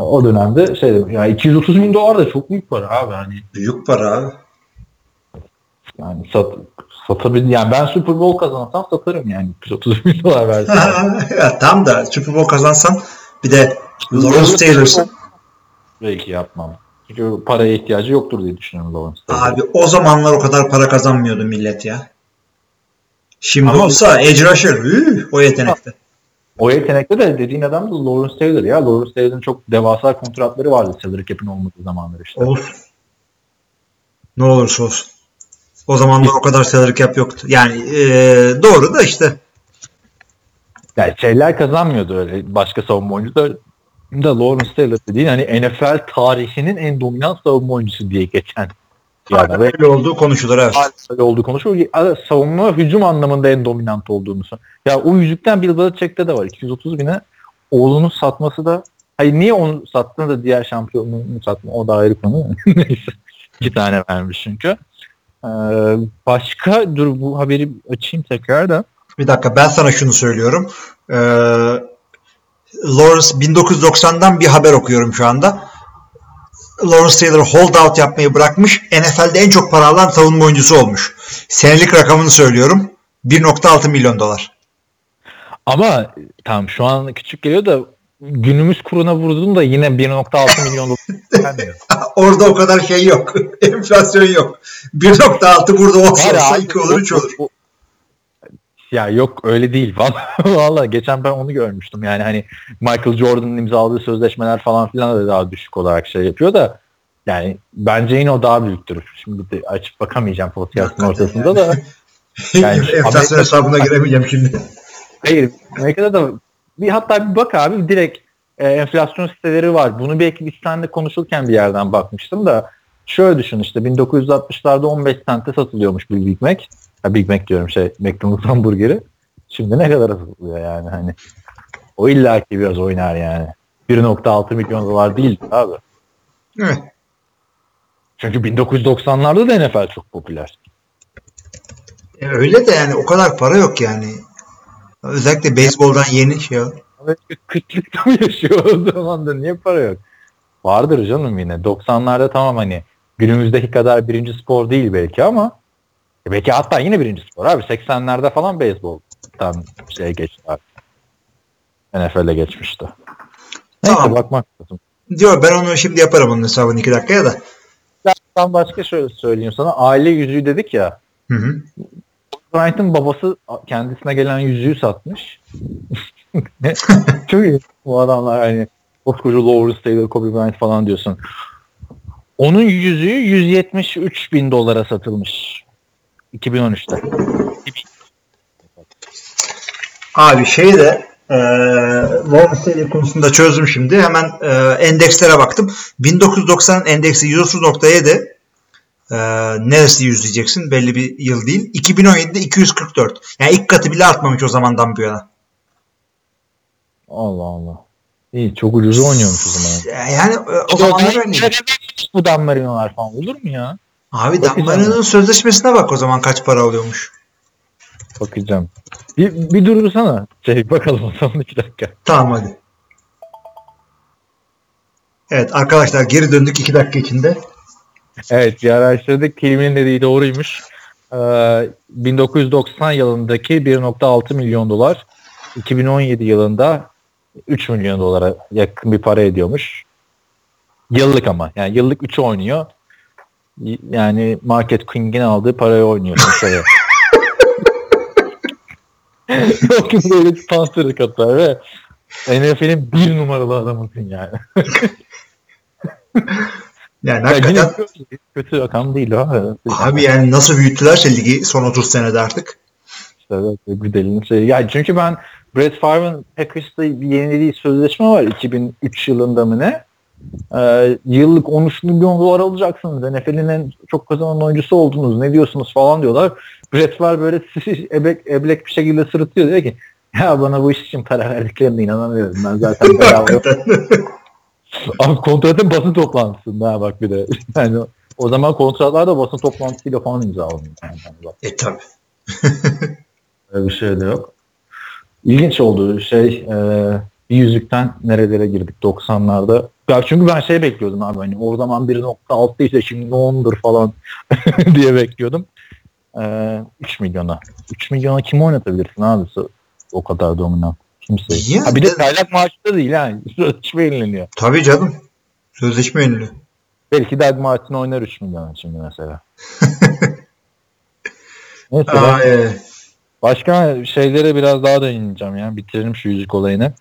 O dönemde şey demiş ya $230,000 da çok büyük para abi hani. Büyük para abi. Yani satabilir. Yani ben Super Bowl kazansam satarım yani $230,000 versin. Ya tam da Super Bowl kazansan bir de Lawrence Taylor'sın. Belki yapmam. Çünkü paraya ihtiyacı yoktur diye düşünüyorum Lawrence Taylor. Abi o zamanlar o kadar para kazanmıyordu millet ya. Şimdi ama olsa Urlacher o yetenekte. O yetenekte de dediğin adam da Lawrence Taylor ya. Lawrence Taylor'ın çok devasa kontratları vardı salary cap'in olmadığı zamanlar işte. Olsun. Ne olursa olsun. O zamanlar o kadar salary cap yoktu. Yani doğru da işte. Yani şeyler kazanmıyordu öyle. Başka savunma oyuncuları da Lawrence Taylor dediğin hani NFL tarihinin en dominant savunma oyuncusu diye geçen. Yani öyle olduğu konuşulur. Evet. Öyle olduğu konuşulur. Savunma hücum anlamında en dominant olduğunu. Ya o yüzükten Bilbao çekte de var. $230,000'e oğlunu satması da. Hayır niye onu sattığını da diğer şampiyonunu satma. O da ayrı konu. Neyse. 2 tane vermiş çünkü. Başka dur bu haberi açayım tekrar da. Bir dakika ben sana şunu söylüyorum. Lawrence 1990'dan bir haber okuyorum şu anda. Lawrence Taylor holdout yapmayı bırakmış. NFL'de en çok para alan savunma oyuncusu olmuş. Senelik rakamını söylüyorum. $1.6 milyon. Ama tam şu an küçük geliyor da günümüz kuruna vurdun da yine $1.6 milyon. Orada o kadar şey yok. Enflasyon yok. 1.6 burada olsa 2 olur 3 olur. Ya yok öyle değil. Valla geçen ben onu görmüştüm. Yani hani Michael Jordan'ın imzaladığı sözleşmeler falan filan da daha düşük olarak şey yapıyor da yani bence yine o daha büyüktür. Şimdi de açıp bakamayacağım podcast'ın ortasında yani. Da. Yani enflasyon hesabına giremeyeceğim şimdi. Hayır. Amerika'da da hatta bir bak abi direkt enflasyon siteleri var. Bunu belki biz seninle konuşurken bir yerden bakmıştım da şöyle düşün işte 1960'larda 15 sente satılıyormuş bir Big Mac. Ha, Big Mac diyorum şey McDonald's hamburgeri. Şimdi ne kadar satılıyor yani hani. O illaki biraz oynar yani. $1.6 milyon değil abi. Evet. Çünkü 1990'larda da NFL çok popüler. Öyle de yani o kadar para yok yani. Özellikle beyzboldan yeni şey var. Kıtlıkta mı yaşıyor o zaman da niye para yok? Vardır canım yine. 90'larda tamam hani günümüzdeki kadar birinci spor değil belki ama belki hatta yine birinci spor abi. 80'lerde falan beyzboldan şeye geçti abi. NFL'e geçmişti. Tamam. Neyse bakmak lazım. Diyor ben onu şimdi yaparım onun hesabını 2 dakikaya da. Ben başka şöyle söyleyeyim sana. Aile yüzüğü dedik ya. Hı. Bryant'ın babası kendisine gelen yüzüğü satmış. Çok iyi. Bu adamlar hani koskoca Lawrence Taylor, Kobe Bryant falan diyorsun. Onun yüzüğü $173,000 satılmış. 2013'te. Abi şey de Lawrence Taylor konusunda çözdüm şimdi. Hemen endekslere baktım. 1990'ın endeksi 130.7. Neresi 100 diyeceksin? Belli bir yıl değil. 2017'de 244. Yani ilk katı bile artmamış o zamandan bu yana. Allah Allah. İyi, çok ucuza oynuyormuş o zaman. Yani o zamanlar öyle. Bu Dan Marino'lar falan olur mu ya? Abi Dan Marino'nun sözleşmesine bak o zaman kaç para alıyormuş. Bakacağım. Bir durursana. Şey bakalım o zaman 2 dakika. Tamam hadi. Evet arkadaşlar geri döndük 2 dakika içinde. Evet bir araştırdık. Kelimenin dediği doğruymuş. 1990 yılındaki 1.6 milyon dolar 2017 yılında 3 milyon dolara yakın bir para ediyormuş. Yıllık ama. Yani yıllık 3'ü oynuyor. Yani Market King'in aldığı parayı oynuyor. Yok ki böyle sponsorluk hatta ve NFL'in bir numaralı adamısın yani. Yani hakikaten kötü rakam değil ha. Abi yani nasıl büyüttülerse ligi son 30 senede artık. Evet, güdelinin şey. Yani çünkü ben Brett Favre'ın Packers'la yenilediği sözleşme var 2003 yılında mı ne? Yıllık 13 milyon dolar alacaksınız. NFL'in en çok kazanan oyuncusu oldunuz. Ne diyorsunuz falan diyorlar. Brett Favre böyle eblek bir şekilde sırıtıyor. Diyor ki ya bana bu iş için para verdiklerine inanamıyorum. Ben zaten bedava. Abi kontratın basın toplantısında ha bak bir de. Yani o zaman kontratlar da basın toplantısıyla falan imzalanıyor. Yani. Tabii. Öyle bir şey de yok. İlginç oldu şey bir yüzlükten nerelere girdik 90'larda. Ya çünkü ben şey bekliyordum abi hani o zaman 1.6 işte şimdi 10'dur falan diye bekliyordum. 3 milyona. 3 milyona kim oynatabilirsin abi? O kadar dominant. Kimse. Ha bir de aylak maaşı da değil yani. Sözleşme yenileniyor. Tabii canım. Sözleşme yeniliyor. Belki Doug Martin oynar 3 milyona şimdi mesela. Neyse. Başka şeylere biraz daha değineceğim yani. Bitirelim şu yüzük olayını.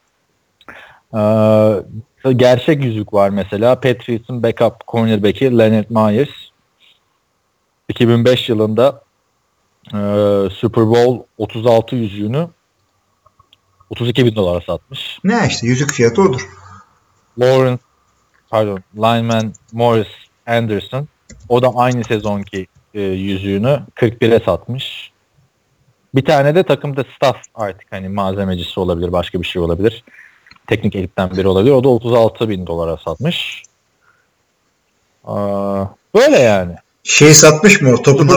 Gerçek yüzük var mesela. Patriots'ın backup cornerback'i Leonard Myers. 2005 yılında Super Bowl 36 yüzüğünü 32 bin dolara satmış. Ne işte yüzük fiyatı odur. Lineman Morris Anderson. O da aynı sezonki yüzüğünü 41'e satmış. Bir tane de takımda staff artık hani malzemecisi olabilir, başka bir şey olabilir. Teknik elitten biri olabilir. O da 36 bin dolara satmış. Böyle yani. Şey satmış mı? Topun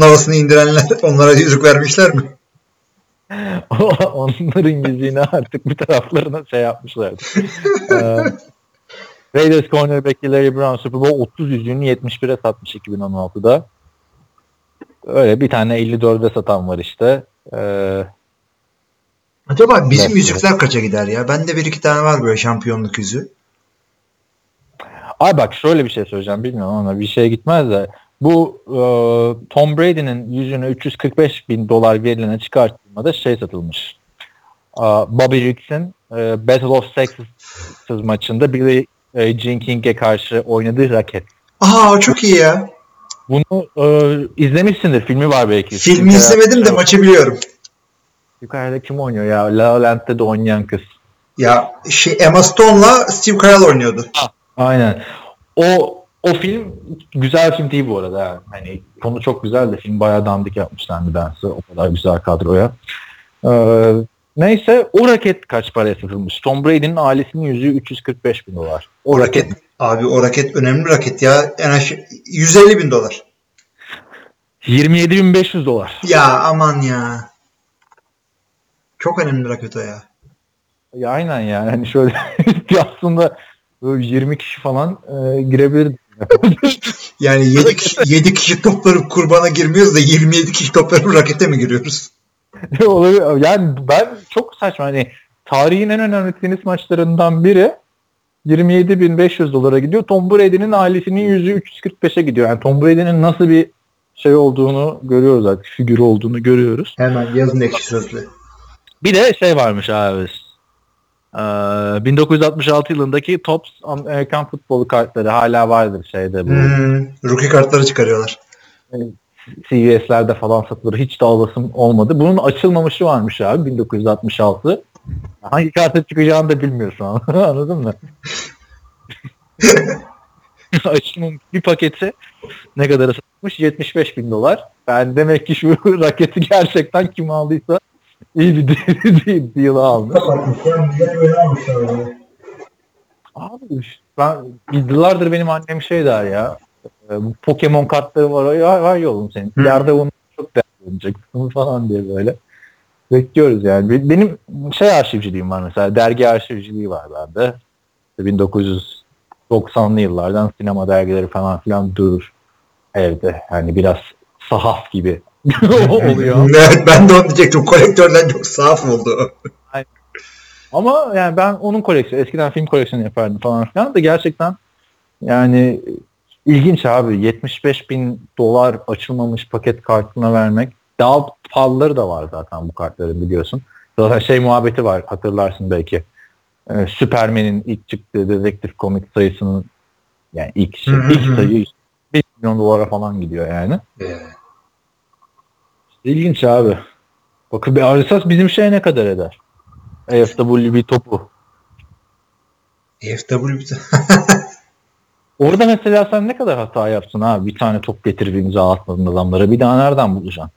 havasını indirenler onlara yüzük vermişler mi? Onların yüzüğünü artık bir taraflarına şey yapmışlar. Raiders cornerback'i Larry Brown Super Bowl 30 yüzüğünü 71'e satmış 2016'da. Öyle bir tane 54'e satan var işte. Acaba bizim yüzükler kaça gider ya? Bende bir iki tane var böyle şampiyonluk yüzüğü. Ay bak şöyle bir şey söyleyeceğim bilmiyorum ama bir şeye gitmez de. Bu Tom Brady'nin yüzüğünü 345 bin dolar verilene çıkartılmada şey satılmış. Bobby Riggs'in Battle of Texas maçında Billy Jenking'e karşı oynadığı raket. Aha çok iyi ya. Bunu izlemişsindir. Filmi var belki. Filmi izlemedim de maçı biliyorum. Yukarıda kim oynuyor ya? La Land'de de oynayan kız. Ya Emma Stone'la Steve Carell oynuyordu. Ha, aynen. O film güzel film değil bu arada. Hani konu çok güzel de film bayağı dandik yapmışlar bir dansı. O kadar güzel kadroya. Neyse o raket kaç paraya satılmış? Tom Brady'nin ailesinin yüzüğü 345 bin dolar. O raket. Abi o raket önemli bir raket ya. En aşağı 150 bin dolar. 27.500 dolar. Ya aman ya. Çok önemli bir raket o ya. Ya aynen yani. Hani şöyle aslında böyle 20 kişi falan girebilir. Yani 7 kişi toplanıp kurbana girmiyoruz da 27 kişi toplanıp rakete mi giriyoruz? Olabilir. Yani ben çok saçma. Hani tarihin en önemli tenis maçlarından biri 27.500 dolara gidiyor. Tom Brady'nin ailesinin yüzüğü 345'e gidiyor. Yani Tom Brady'nin nasıl bir şey olduğunu görüyoruz artık. Figürü olduğunu görüyoruz. Hemen yazın ekşi sözlü. Bir de şey varmış abi. 1966 yılındaki Topps Amerikan futbolu kartları hala vardır şeyde. Bu. Rookie kartları çıkarıyorlar. CVS'lerde falan satılır. Hiç dalgasım olmadı. Bunun açılmamışı varmış abi 1966. Hangi karta çıkacağını da bilmiyorsun. Anladın mı? Açının bir paketi ne kadara satılmış? 75 bin dolar. Yani demek ki şu raketi gerçekten kim aldıysa iyi bir deal almış. Abi ben yıllardır benim annem şey der ya. Bu Pokemon kartları var ya, var yolum senin. İleride bunu çok değerli olacak falan diye böyle. Bekliyoruz yani. Benim şey arşivciliğim var mesela. Dergi arşivciliği var bende. 1990'lı yıllardan sinema dergileri falan filan durur evde. Yani biraz sahaf gibi oluyor. Evet, ben de onu diyecektim. Kolektörden çok sahaf oldu. Aynen. Ama yani ben onun koleksiyonu, eskiden film koleksiyonu yapardım falan filan da gerçekten yani ilginç abi. 75 bin dolar açılmamış paket kartına vermek. Daha pahalıları da var zaten bu kartların biliyorsun. Zaten şey muhabbeti var, hatırlarsın belki. Superman'in ilk çıktığı dedektif komik sayısının yani ilk sayı 1 milyon dolara falan gidiyor yani. İşte ilginç abi. Bakın bir esas bizim şey ne kadar eder? AFWB topu. AFWB orada mesela sen ne kadar hata yapsın abi? Bir tane top getirip imza atmadın adamlara. Bir daha nereden bulacaksın?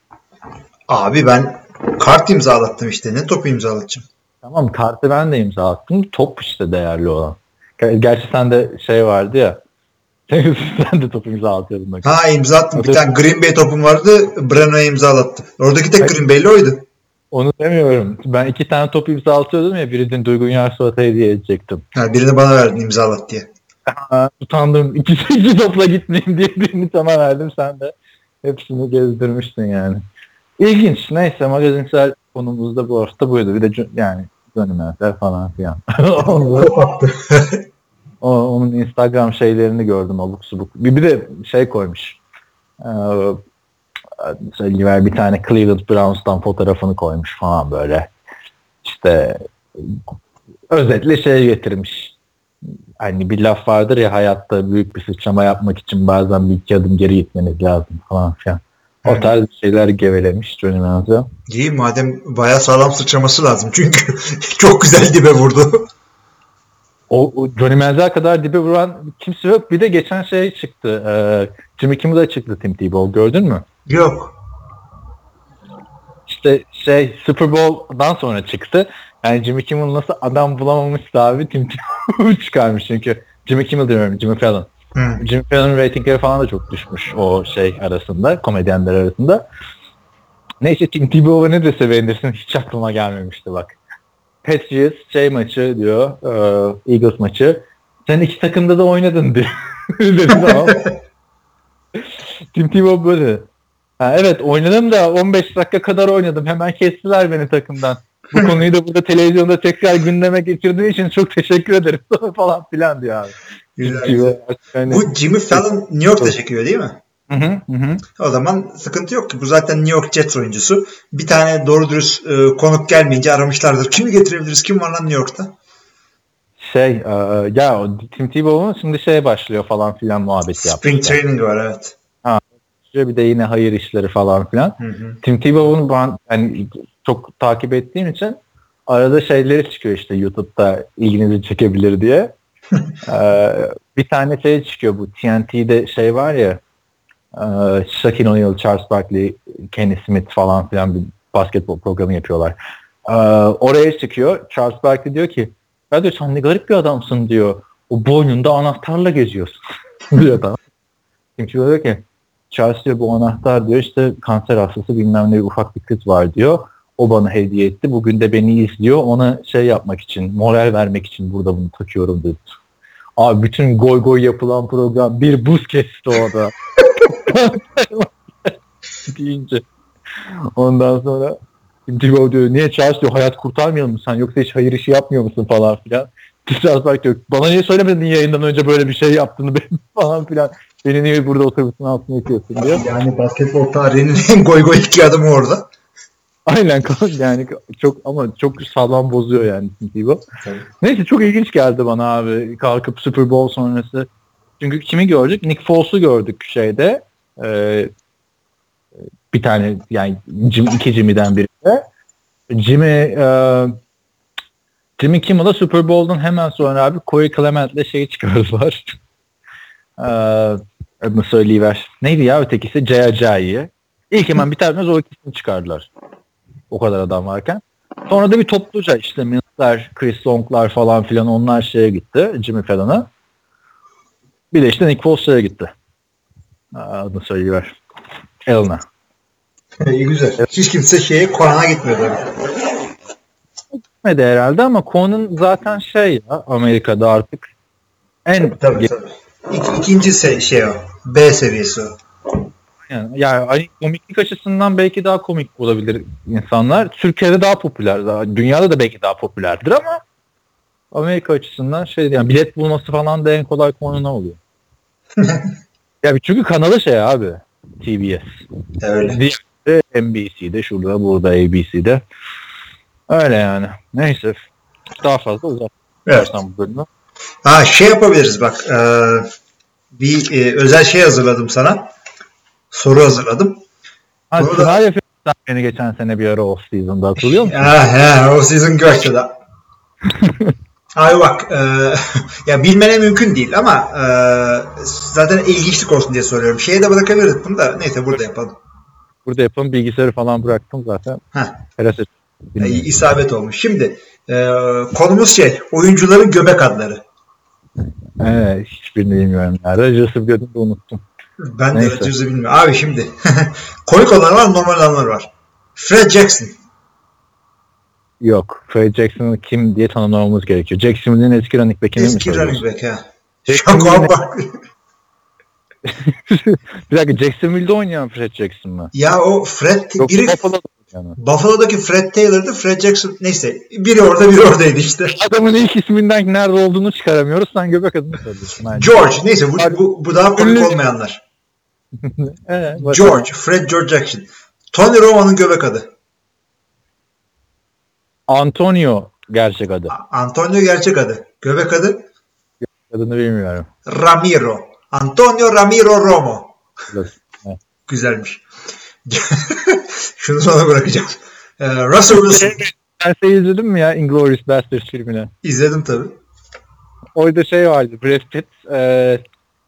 Abi ben kart imzalattım işte. Ne topu imzalatacağım? Tamam, kartı ben de imzalattım. Top işte değerli olan. Gerçi sende şey vardı ya. Sen de top imzalatıyordun. Ha, imzalattım. Bir tane Green Bay topum vardı. Brano'ya imzalattım. Oradaki tek Green Bay'li oydu. Onu demiyorum. Ben 2 tane top imzalatıyordum ya. Birini Duygu Yarsuat'a hediye edecektim. Ha, birini bana verdin imzalat diye. Utandım. 2 topla gitmeyeyim diye birini sana verdim. Sen de hepsini gezdirmiştin yani. İlginç. Neyse, magazinsel konumuzda bu hafta buydu. Bir de yani dönümler falan filan. Onun Instagram şeylerini gördüm abuk subuk. Bir de şey koymuş. Mesela bir tane Cleveland Browns'tan fotoğrafını koymuş falan böyle. İşte özetle şey getirmiş. Hani bir laf vardır ya, hayatta büyük bir sıçrama yapmak için bazen bir iki adım geri gitmeniz lazım falan filan. O tarz şeyler gevelemiş Jordan Nelson. İyi madem, bayağı sağlam sıçraması lazım çünkü çok güzel dibe vurdu. O Jordan Nelson kadar dibe vuran kimse yok. Bir de geçen şey çıktı. Jimmy Kimmel'da çıktı Tim Tebow, gördün mü? Yok. İşte şey Super Bowl'dan sonra çıktı. Yani Jimmy Kimmel nasıl adam bulamamışsa abi Tim Tebow çıkarmış çünkü. Jimmy Kimmel diyorum, Jimmy Fallon. Jimmy Fallon'un reytingleri falan da çok düşmüş o şey arasında, komedyenler arasında. Neyse, Tim Tebow'a ne dese beğenirsin, hiç aklıma gelmemişti bak. Patriots şey maçı diyor, Eagles maçı. Sen iki takımda da oynadın diyor. Dedim tamam. Tim Tebow böyle. Ha, evet oynadım da 15 dakika kadar oynadım. Hemen kestiler beni takımdan. Bu konuyu da burada televizyonda tekrar gündeme getirdiğin için çok teşekkür ederim falan filan diyor abi. Güzel. Yani, bu Jimmy Fallon New York'ta çekiyor değil mi? Hı. O zaman sıkıntı yok ki. Bu zaten New York Jets oyuncusu. Bir tane doğru dürüst konuk gelmeyince aramışlardır. Kimi getirebiliriz? Kim var lan New York'ta? Ya Tim Tebow'un şimdi şey başlıyor falan filan muhabbeti yaptı. Spring training var, evet. Ha, bir de yine hayır işleri falan filan. Hı. Tim Tebow'un ben yani çok takip ettiğim için arada şeyleri çıkıyor işte YouTube'da ilginizi çekebilir diye. Bir tane şey çıkıyor bu TNT'de şey var ya, Shaquille O'Neal, Charles Barkley, Kenny Smith falan filan bir basketbol programı yapıyorlar. Oraya çıkıyor. Charles Barkley diyor ki, ya diyor sen ne garip bir adamsın diyor. O boynunda anahtarla geziyorsun diyor adam. Kimse diyor ki Charles diyor bu anahtar diyor işte kanser hastası bilmem ne bir ufak bir kız var diyor. O bana hediye etti. Bugün de beni izliyor. Ona şey yapmak için, moral vermek için burada bunu takıyorum dedi. Abi bütün goy goy yapılan program bir buz kesti orada. Deyince. Ondan sonra Tebow diyor niye Charles diyor hayat kurtarmıyor musun sen yoksa hiç hayır işi yapmıyor musun falan filan. Charles Bark diyor bana niye söylemedin yayından önce böyle bir şey yaptığını falan filan. Beni niye burada otobüsün altına itiyorsun diyor. Yani basketbol tarihinin en goy goy iki adamı orada. Aynen yani çok ama çok sağlam bozuyor yani Tebow. Evet. Neyse çok ilginç geldi bana abi kalkıp Super Bowl sonrası. Çünkü kimi gördük? Nick Foles'u gördük şeyde. Bir tane yani iki Jimmy'den birinde. Jimmy Kimmel'a Super Bowl'dan hemen sonra abi Corey Clement'le şeyi çıkardılar. Adını söyleyiver. Neydi ya ötekisi? J.J.'yi. İlk hemen biter o ikisini çıkardılar. O kadar adam varken. Sonra da bir topluca işte Chris Long'lar falan filan onlar şeye gitti. Jimmy Fallon'a. Bir de işte Nick Foster'a gitti. Adını söyleyiver. Elna. İyi güzel. Evet. Hiç kimse şeye Conan'a gitmiyordu. Gitmedi herhalde ama Conan zaten şey ya, Amerika'da artık en... Tabii. İkinci şey o. B seviyesi o. Yani komiklik açısından belki daha komik olabilir insanlar. Türkiye'de daha popüler. Dünyada da belki daha popülerdir ama Amerika açısından şey yani bilet bulması falan da en kolay konu ne oluyor? Ya çünkü kanalı şey abi. TBS. Öyle. NBC'de, şurada, burada, ABC'de. Öyle yani. Neyse. Daha fazla uzak. Evet. Ha şey yapabiliriz bak. Bir özel şey hazırladım sana. Soru hazırladım. Ha, bunu da yapıyorsun beni geçen sene bir ara off season'da hatırlıyor musun? Ha off season görçede. Ay bak ya bilmene mümkün değil ama zaten ilginçlik olsun diye soruyorum. Şeye de bırakabiliriz bunu da neyse burada yapalım. Burada yapalım bilgisayarı falan bıraktım zaten. İsabet olmuş. Şimdi konumuz oyuncuların göbek adları. Hiçbirini bilmiyorum. Joseph Gödün'ü de unuttum. Ben neyse. De cüzü bilmiyorum. Abi şimdi komik olanlar var, normal olanlar var. Fred Jackson. Yok. Fred Jackson'ı kim diye tanımlamamız gerekiyor. Jackson'ın eski running back'ini mi soruyorsun? Eski running back Şaka bak. Bir dakika Jacksonville'de oynayan Fred Jackson mı? Ya o Fred... Yok, biri... Buffalo'da yani. Buffalo'daki Fred Taylor'dı. Fred Jackson neyse. Biri orada biri oradaydı işte. Adamın ilk isminden nerede olduğunu çıkaramıyoruz. Sen göbek adını söylüyorsun. George. Neyse bu daha komik olmayanlar. George. Fred Jackson. Tony Romo'nun göbek adı. Antonio gerçek adı. Antonio gerçek adı. Göbek adı? Adını bilmiyorum. Ramiro. Antonio Ramiro Romo. Güzelmiş. Şunu sonra bırakacağım. Russell Wilson. Sen izledin mi ya Inglourious Basterds filmini? İzledim tabii. Orada şey vardı. Brad Pitt,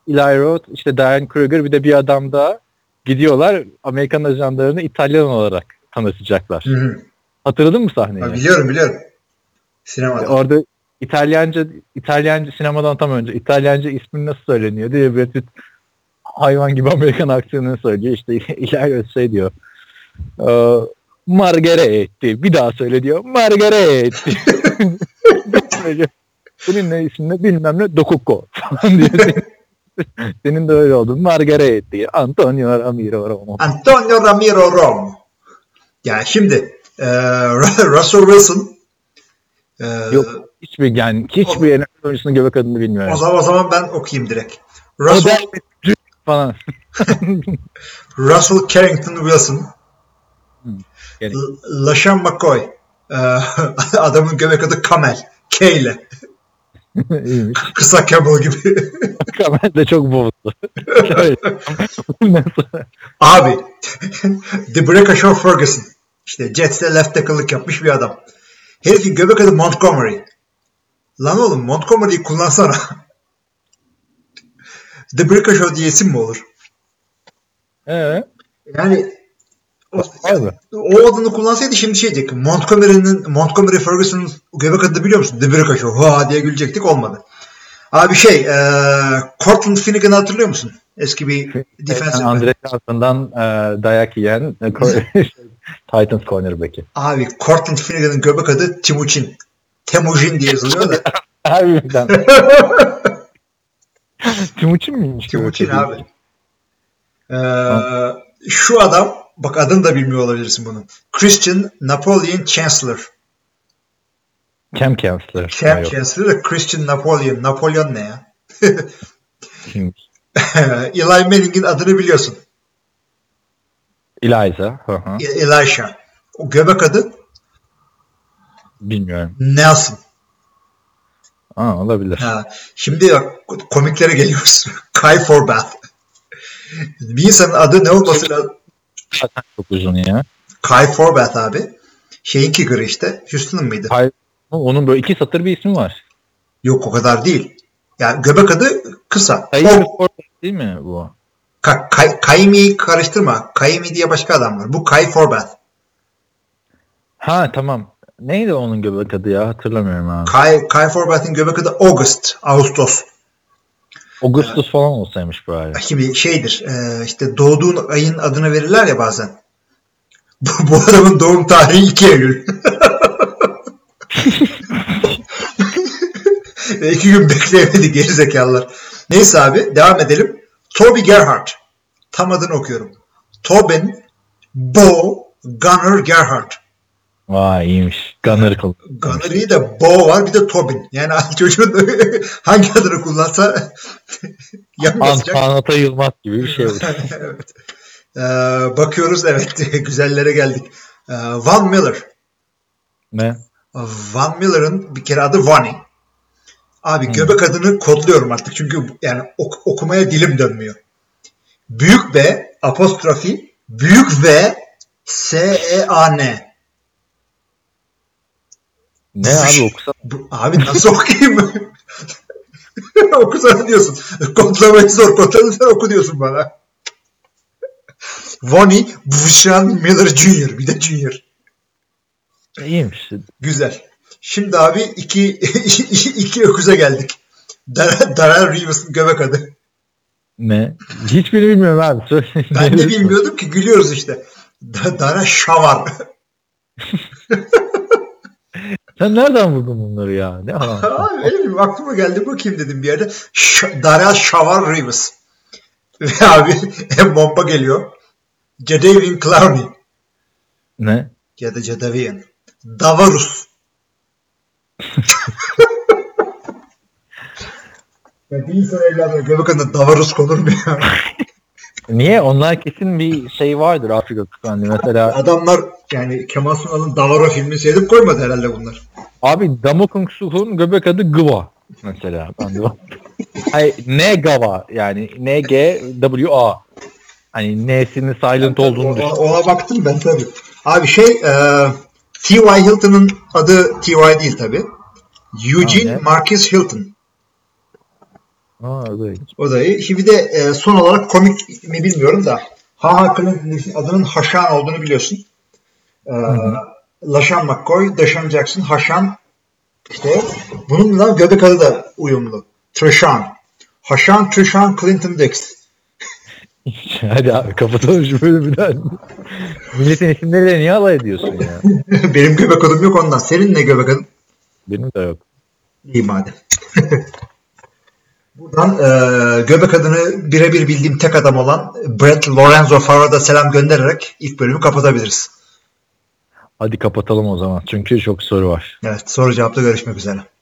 Eli Roth, işte Diane Kruger bir de bir adam daha gidiyorlar. Amerikan ajanlarını İtalyan olarak tanışacaklar. Hı-hı. Hatırladın mı sahneyi? Ha, biliyorum. Sinemada. Orada İtalyanca sinemadan tam önce İtalyanca ismini nasıl söyleniyor diye Brad Pitt hayvan gibi Amerikan aksanını söylüyor. İşte İlahi şey diyor. Margaretti. Bir daha söyle diyor. Margaretti. Bunun ne ismini bilmem ne. Dokukko falan diyor. Senin de öyle oldun. Margaretti. Antonio Ramiro Romo. Antonio Ramiro Romo. Yani şimdi Russell Wilson. Yok. Hiçbir en öncesinin göbek adını bilmiyorum. O zaman ben okuyayım direkt. Russell falan. Russell Carrington Wilson. LaShawn McCoy. Adamın göbek adı Kamel. K ile. Kısa Kamel gibi. Kamel de çok bozdu. Abi. The Breakaway Ferguson. İşte Jets'te left tackle'lık yapmış bir adam. Herifin göbek adı Montgomery. Lan oğlum Montgomery'yi kullansana. The Breakaway Show diye isim mi olur? Yani o adını kullansaydı şimdi şey diyecek. Montgomery Ferguson'un göbek adını biliyor musun? The Breakaway Show. Ha diye gülecektik olmadı. Abi Cortland Finnegan'ı hatırlıyor musun? Eski bir defensive. Andre Johnson'dan dayak yiyen Titans cornerback'i. Abi Cortland Finnegan'ın göbek adı Temujin diye yazılıyor da. Abi bir tane. Timuçin miymiş? Timuçin abi. Şu adam, bak adını da bilmiyor olabilirsin bunun. Christian Napoleon Chancellor. Chancellor Christian Napoleon. Napolyon ne ya? Eli Manning'in adını biliyorsun. Elisha. O göbek adı? Bilmiyorum. Nelson. Olabilir. Şimdi komiklere geliyoruz. Kai Forbath. Bir insanın adı ne olması lazım? Çok uzun ya. Kai Forbath abi. Şeyin kicker'ı işte. Houston'ın mıydı? Onun böyle 2 satır bir ismi var. Yok o kadar değil. Yani göbek adı kısa. Kai Forbath değil mi bu? Kaimi'yi karıştırma. Kaimi diye başka adam var. Bu Kai Forbath. Ha tamam. Neydi onun göbek adı ya? Hatırlamıyorum abi. Kyle Forbath'in göbek adı Ağustos. Augustus falan olsaymış bu hali. Gibi şeydir. İşte doğduğun ayın adını verirler ya bazen. Bu adamın doğum tarihi 2 Eylül. 2 gün bekleyemedi gerizekalılar. Neyse abi, devam edelim. Toby Gerhart. Tam adını okuyorum. Tobin Bo Gunner Gerhart. Vay iyiymiş. Gunner kılık. Gunner iyi de Bo var bir de Tobin. Yani çocuğun hangi adını kullansa Anata Yılmaz gibi bir şey olur. Evet. Bakıyoruz, evet. Güzellere geldik. Von Miller. Ne? Von Miller'ın bir kere adı Vonnie. Abi göbek adını kodluyorum artık. Çünkü yani okumaya dilim dönmüyor. Büyük B apostrofi büyük V S-E-A-N. Ne abi okusana. Abi nasıl okuyayım? Okusana diyorsun. Kodlamayı zor. Kodlamayı sen oku diyorsun bana. Vonnie Buşan Miller Jr. Bir de Jr. İyiymiş. Güzel. Şimdi abi iki öküze geldik. Darrell Reeves'in göbek adı. Ne? Hiçbirini bilmiyorum abi. Ben de bilmiyordum ki, gülüyoruz işte. Darrell Shavar. Sen nereden buldun bunları ya? Ne abi, aklıma geldi, bu kim dedim bir yerde. Darrell Shavar Reeves. Ve abi bomba geliyor. Jadavian Clowney. Ne? Ya da Jadavian. Davarus. Ya bir insan evladım göbek adına Davarus konur mu ya? Niye? Onlar kesin bir şey vardır Afrika kıtmanlı. Mesela adamlar yani Kemal Sunal'ın Davaro filmini seyredip koymadı herhalde bunlar. Abi Damokun Suh'un göbek adı Gıva mesela. Hayır, N-Gava yani N-G-W-A. Hani N'sinin silent olduğunu düşün. Ona baktım ben tabii. Abi T.Y. Hilton'un adı T.Y. değil tabii. Eugene Marcus Hilton. O da iyi. Şimdi de son olarak komik mi bilmiyorum da Ha Clinton'ın adının Haşan olduğunu biliyorsun. Lashan McCoy, Deshaun Jackson, Haşan işte. Bununla göbek adı da uyumlu. Trishan. Haşan, Trishan, Clinton Dix. Hadi abi kapatalım şu bölümden. Milletin isimleriyle niye alay ediyorsun ya? Benim göbek adım yok ondan. Senin ne göbek adın? Benim de yok. İyi madem. Buradan göbek adını birebir bildiğim tek adam olan Brett Lorenzo Farah'a selam göndererek ilk bölümü kapatabiliriz. Hadi kapatalım o zaman. Çünkü çok soru var. Evet, soru cevapta görüşmek üzere.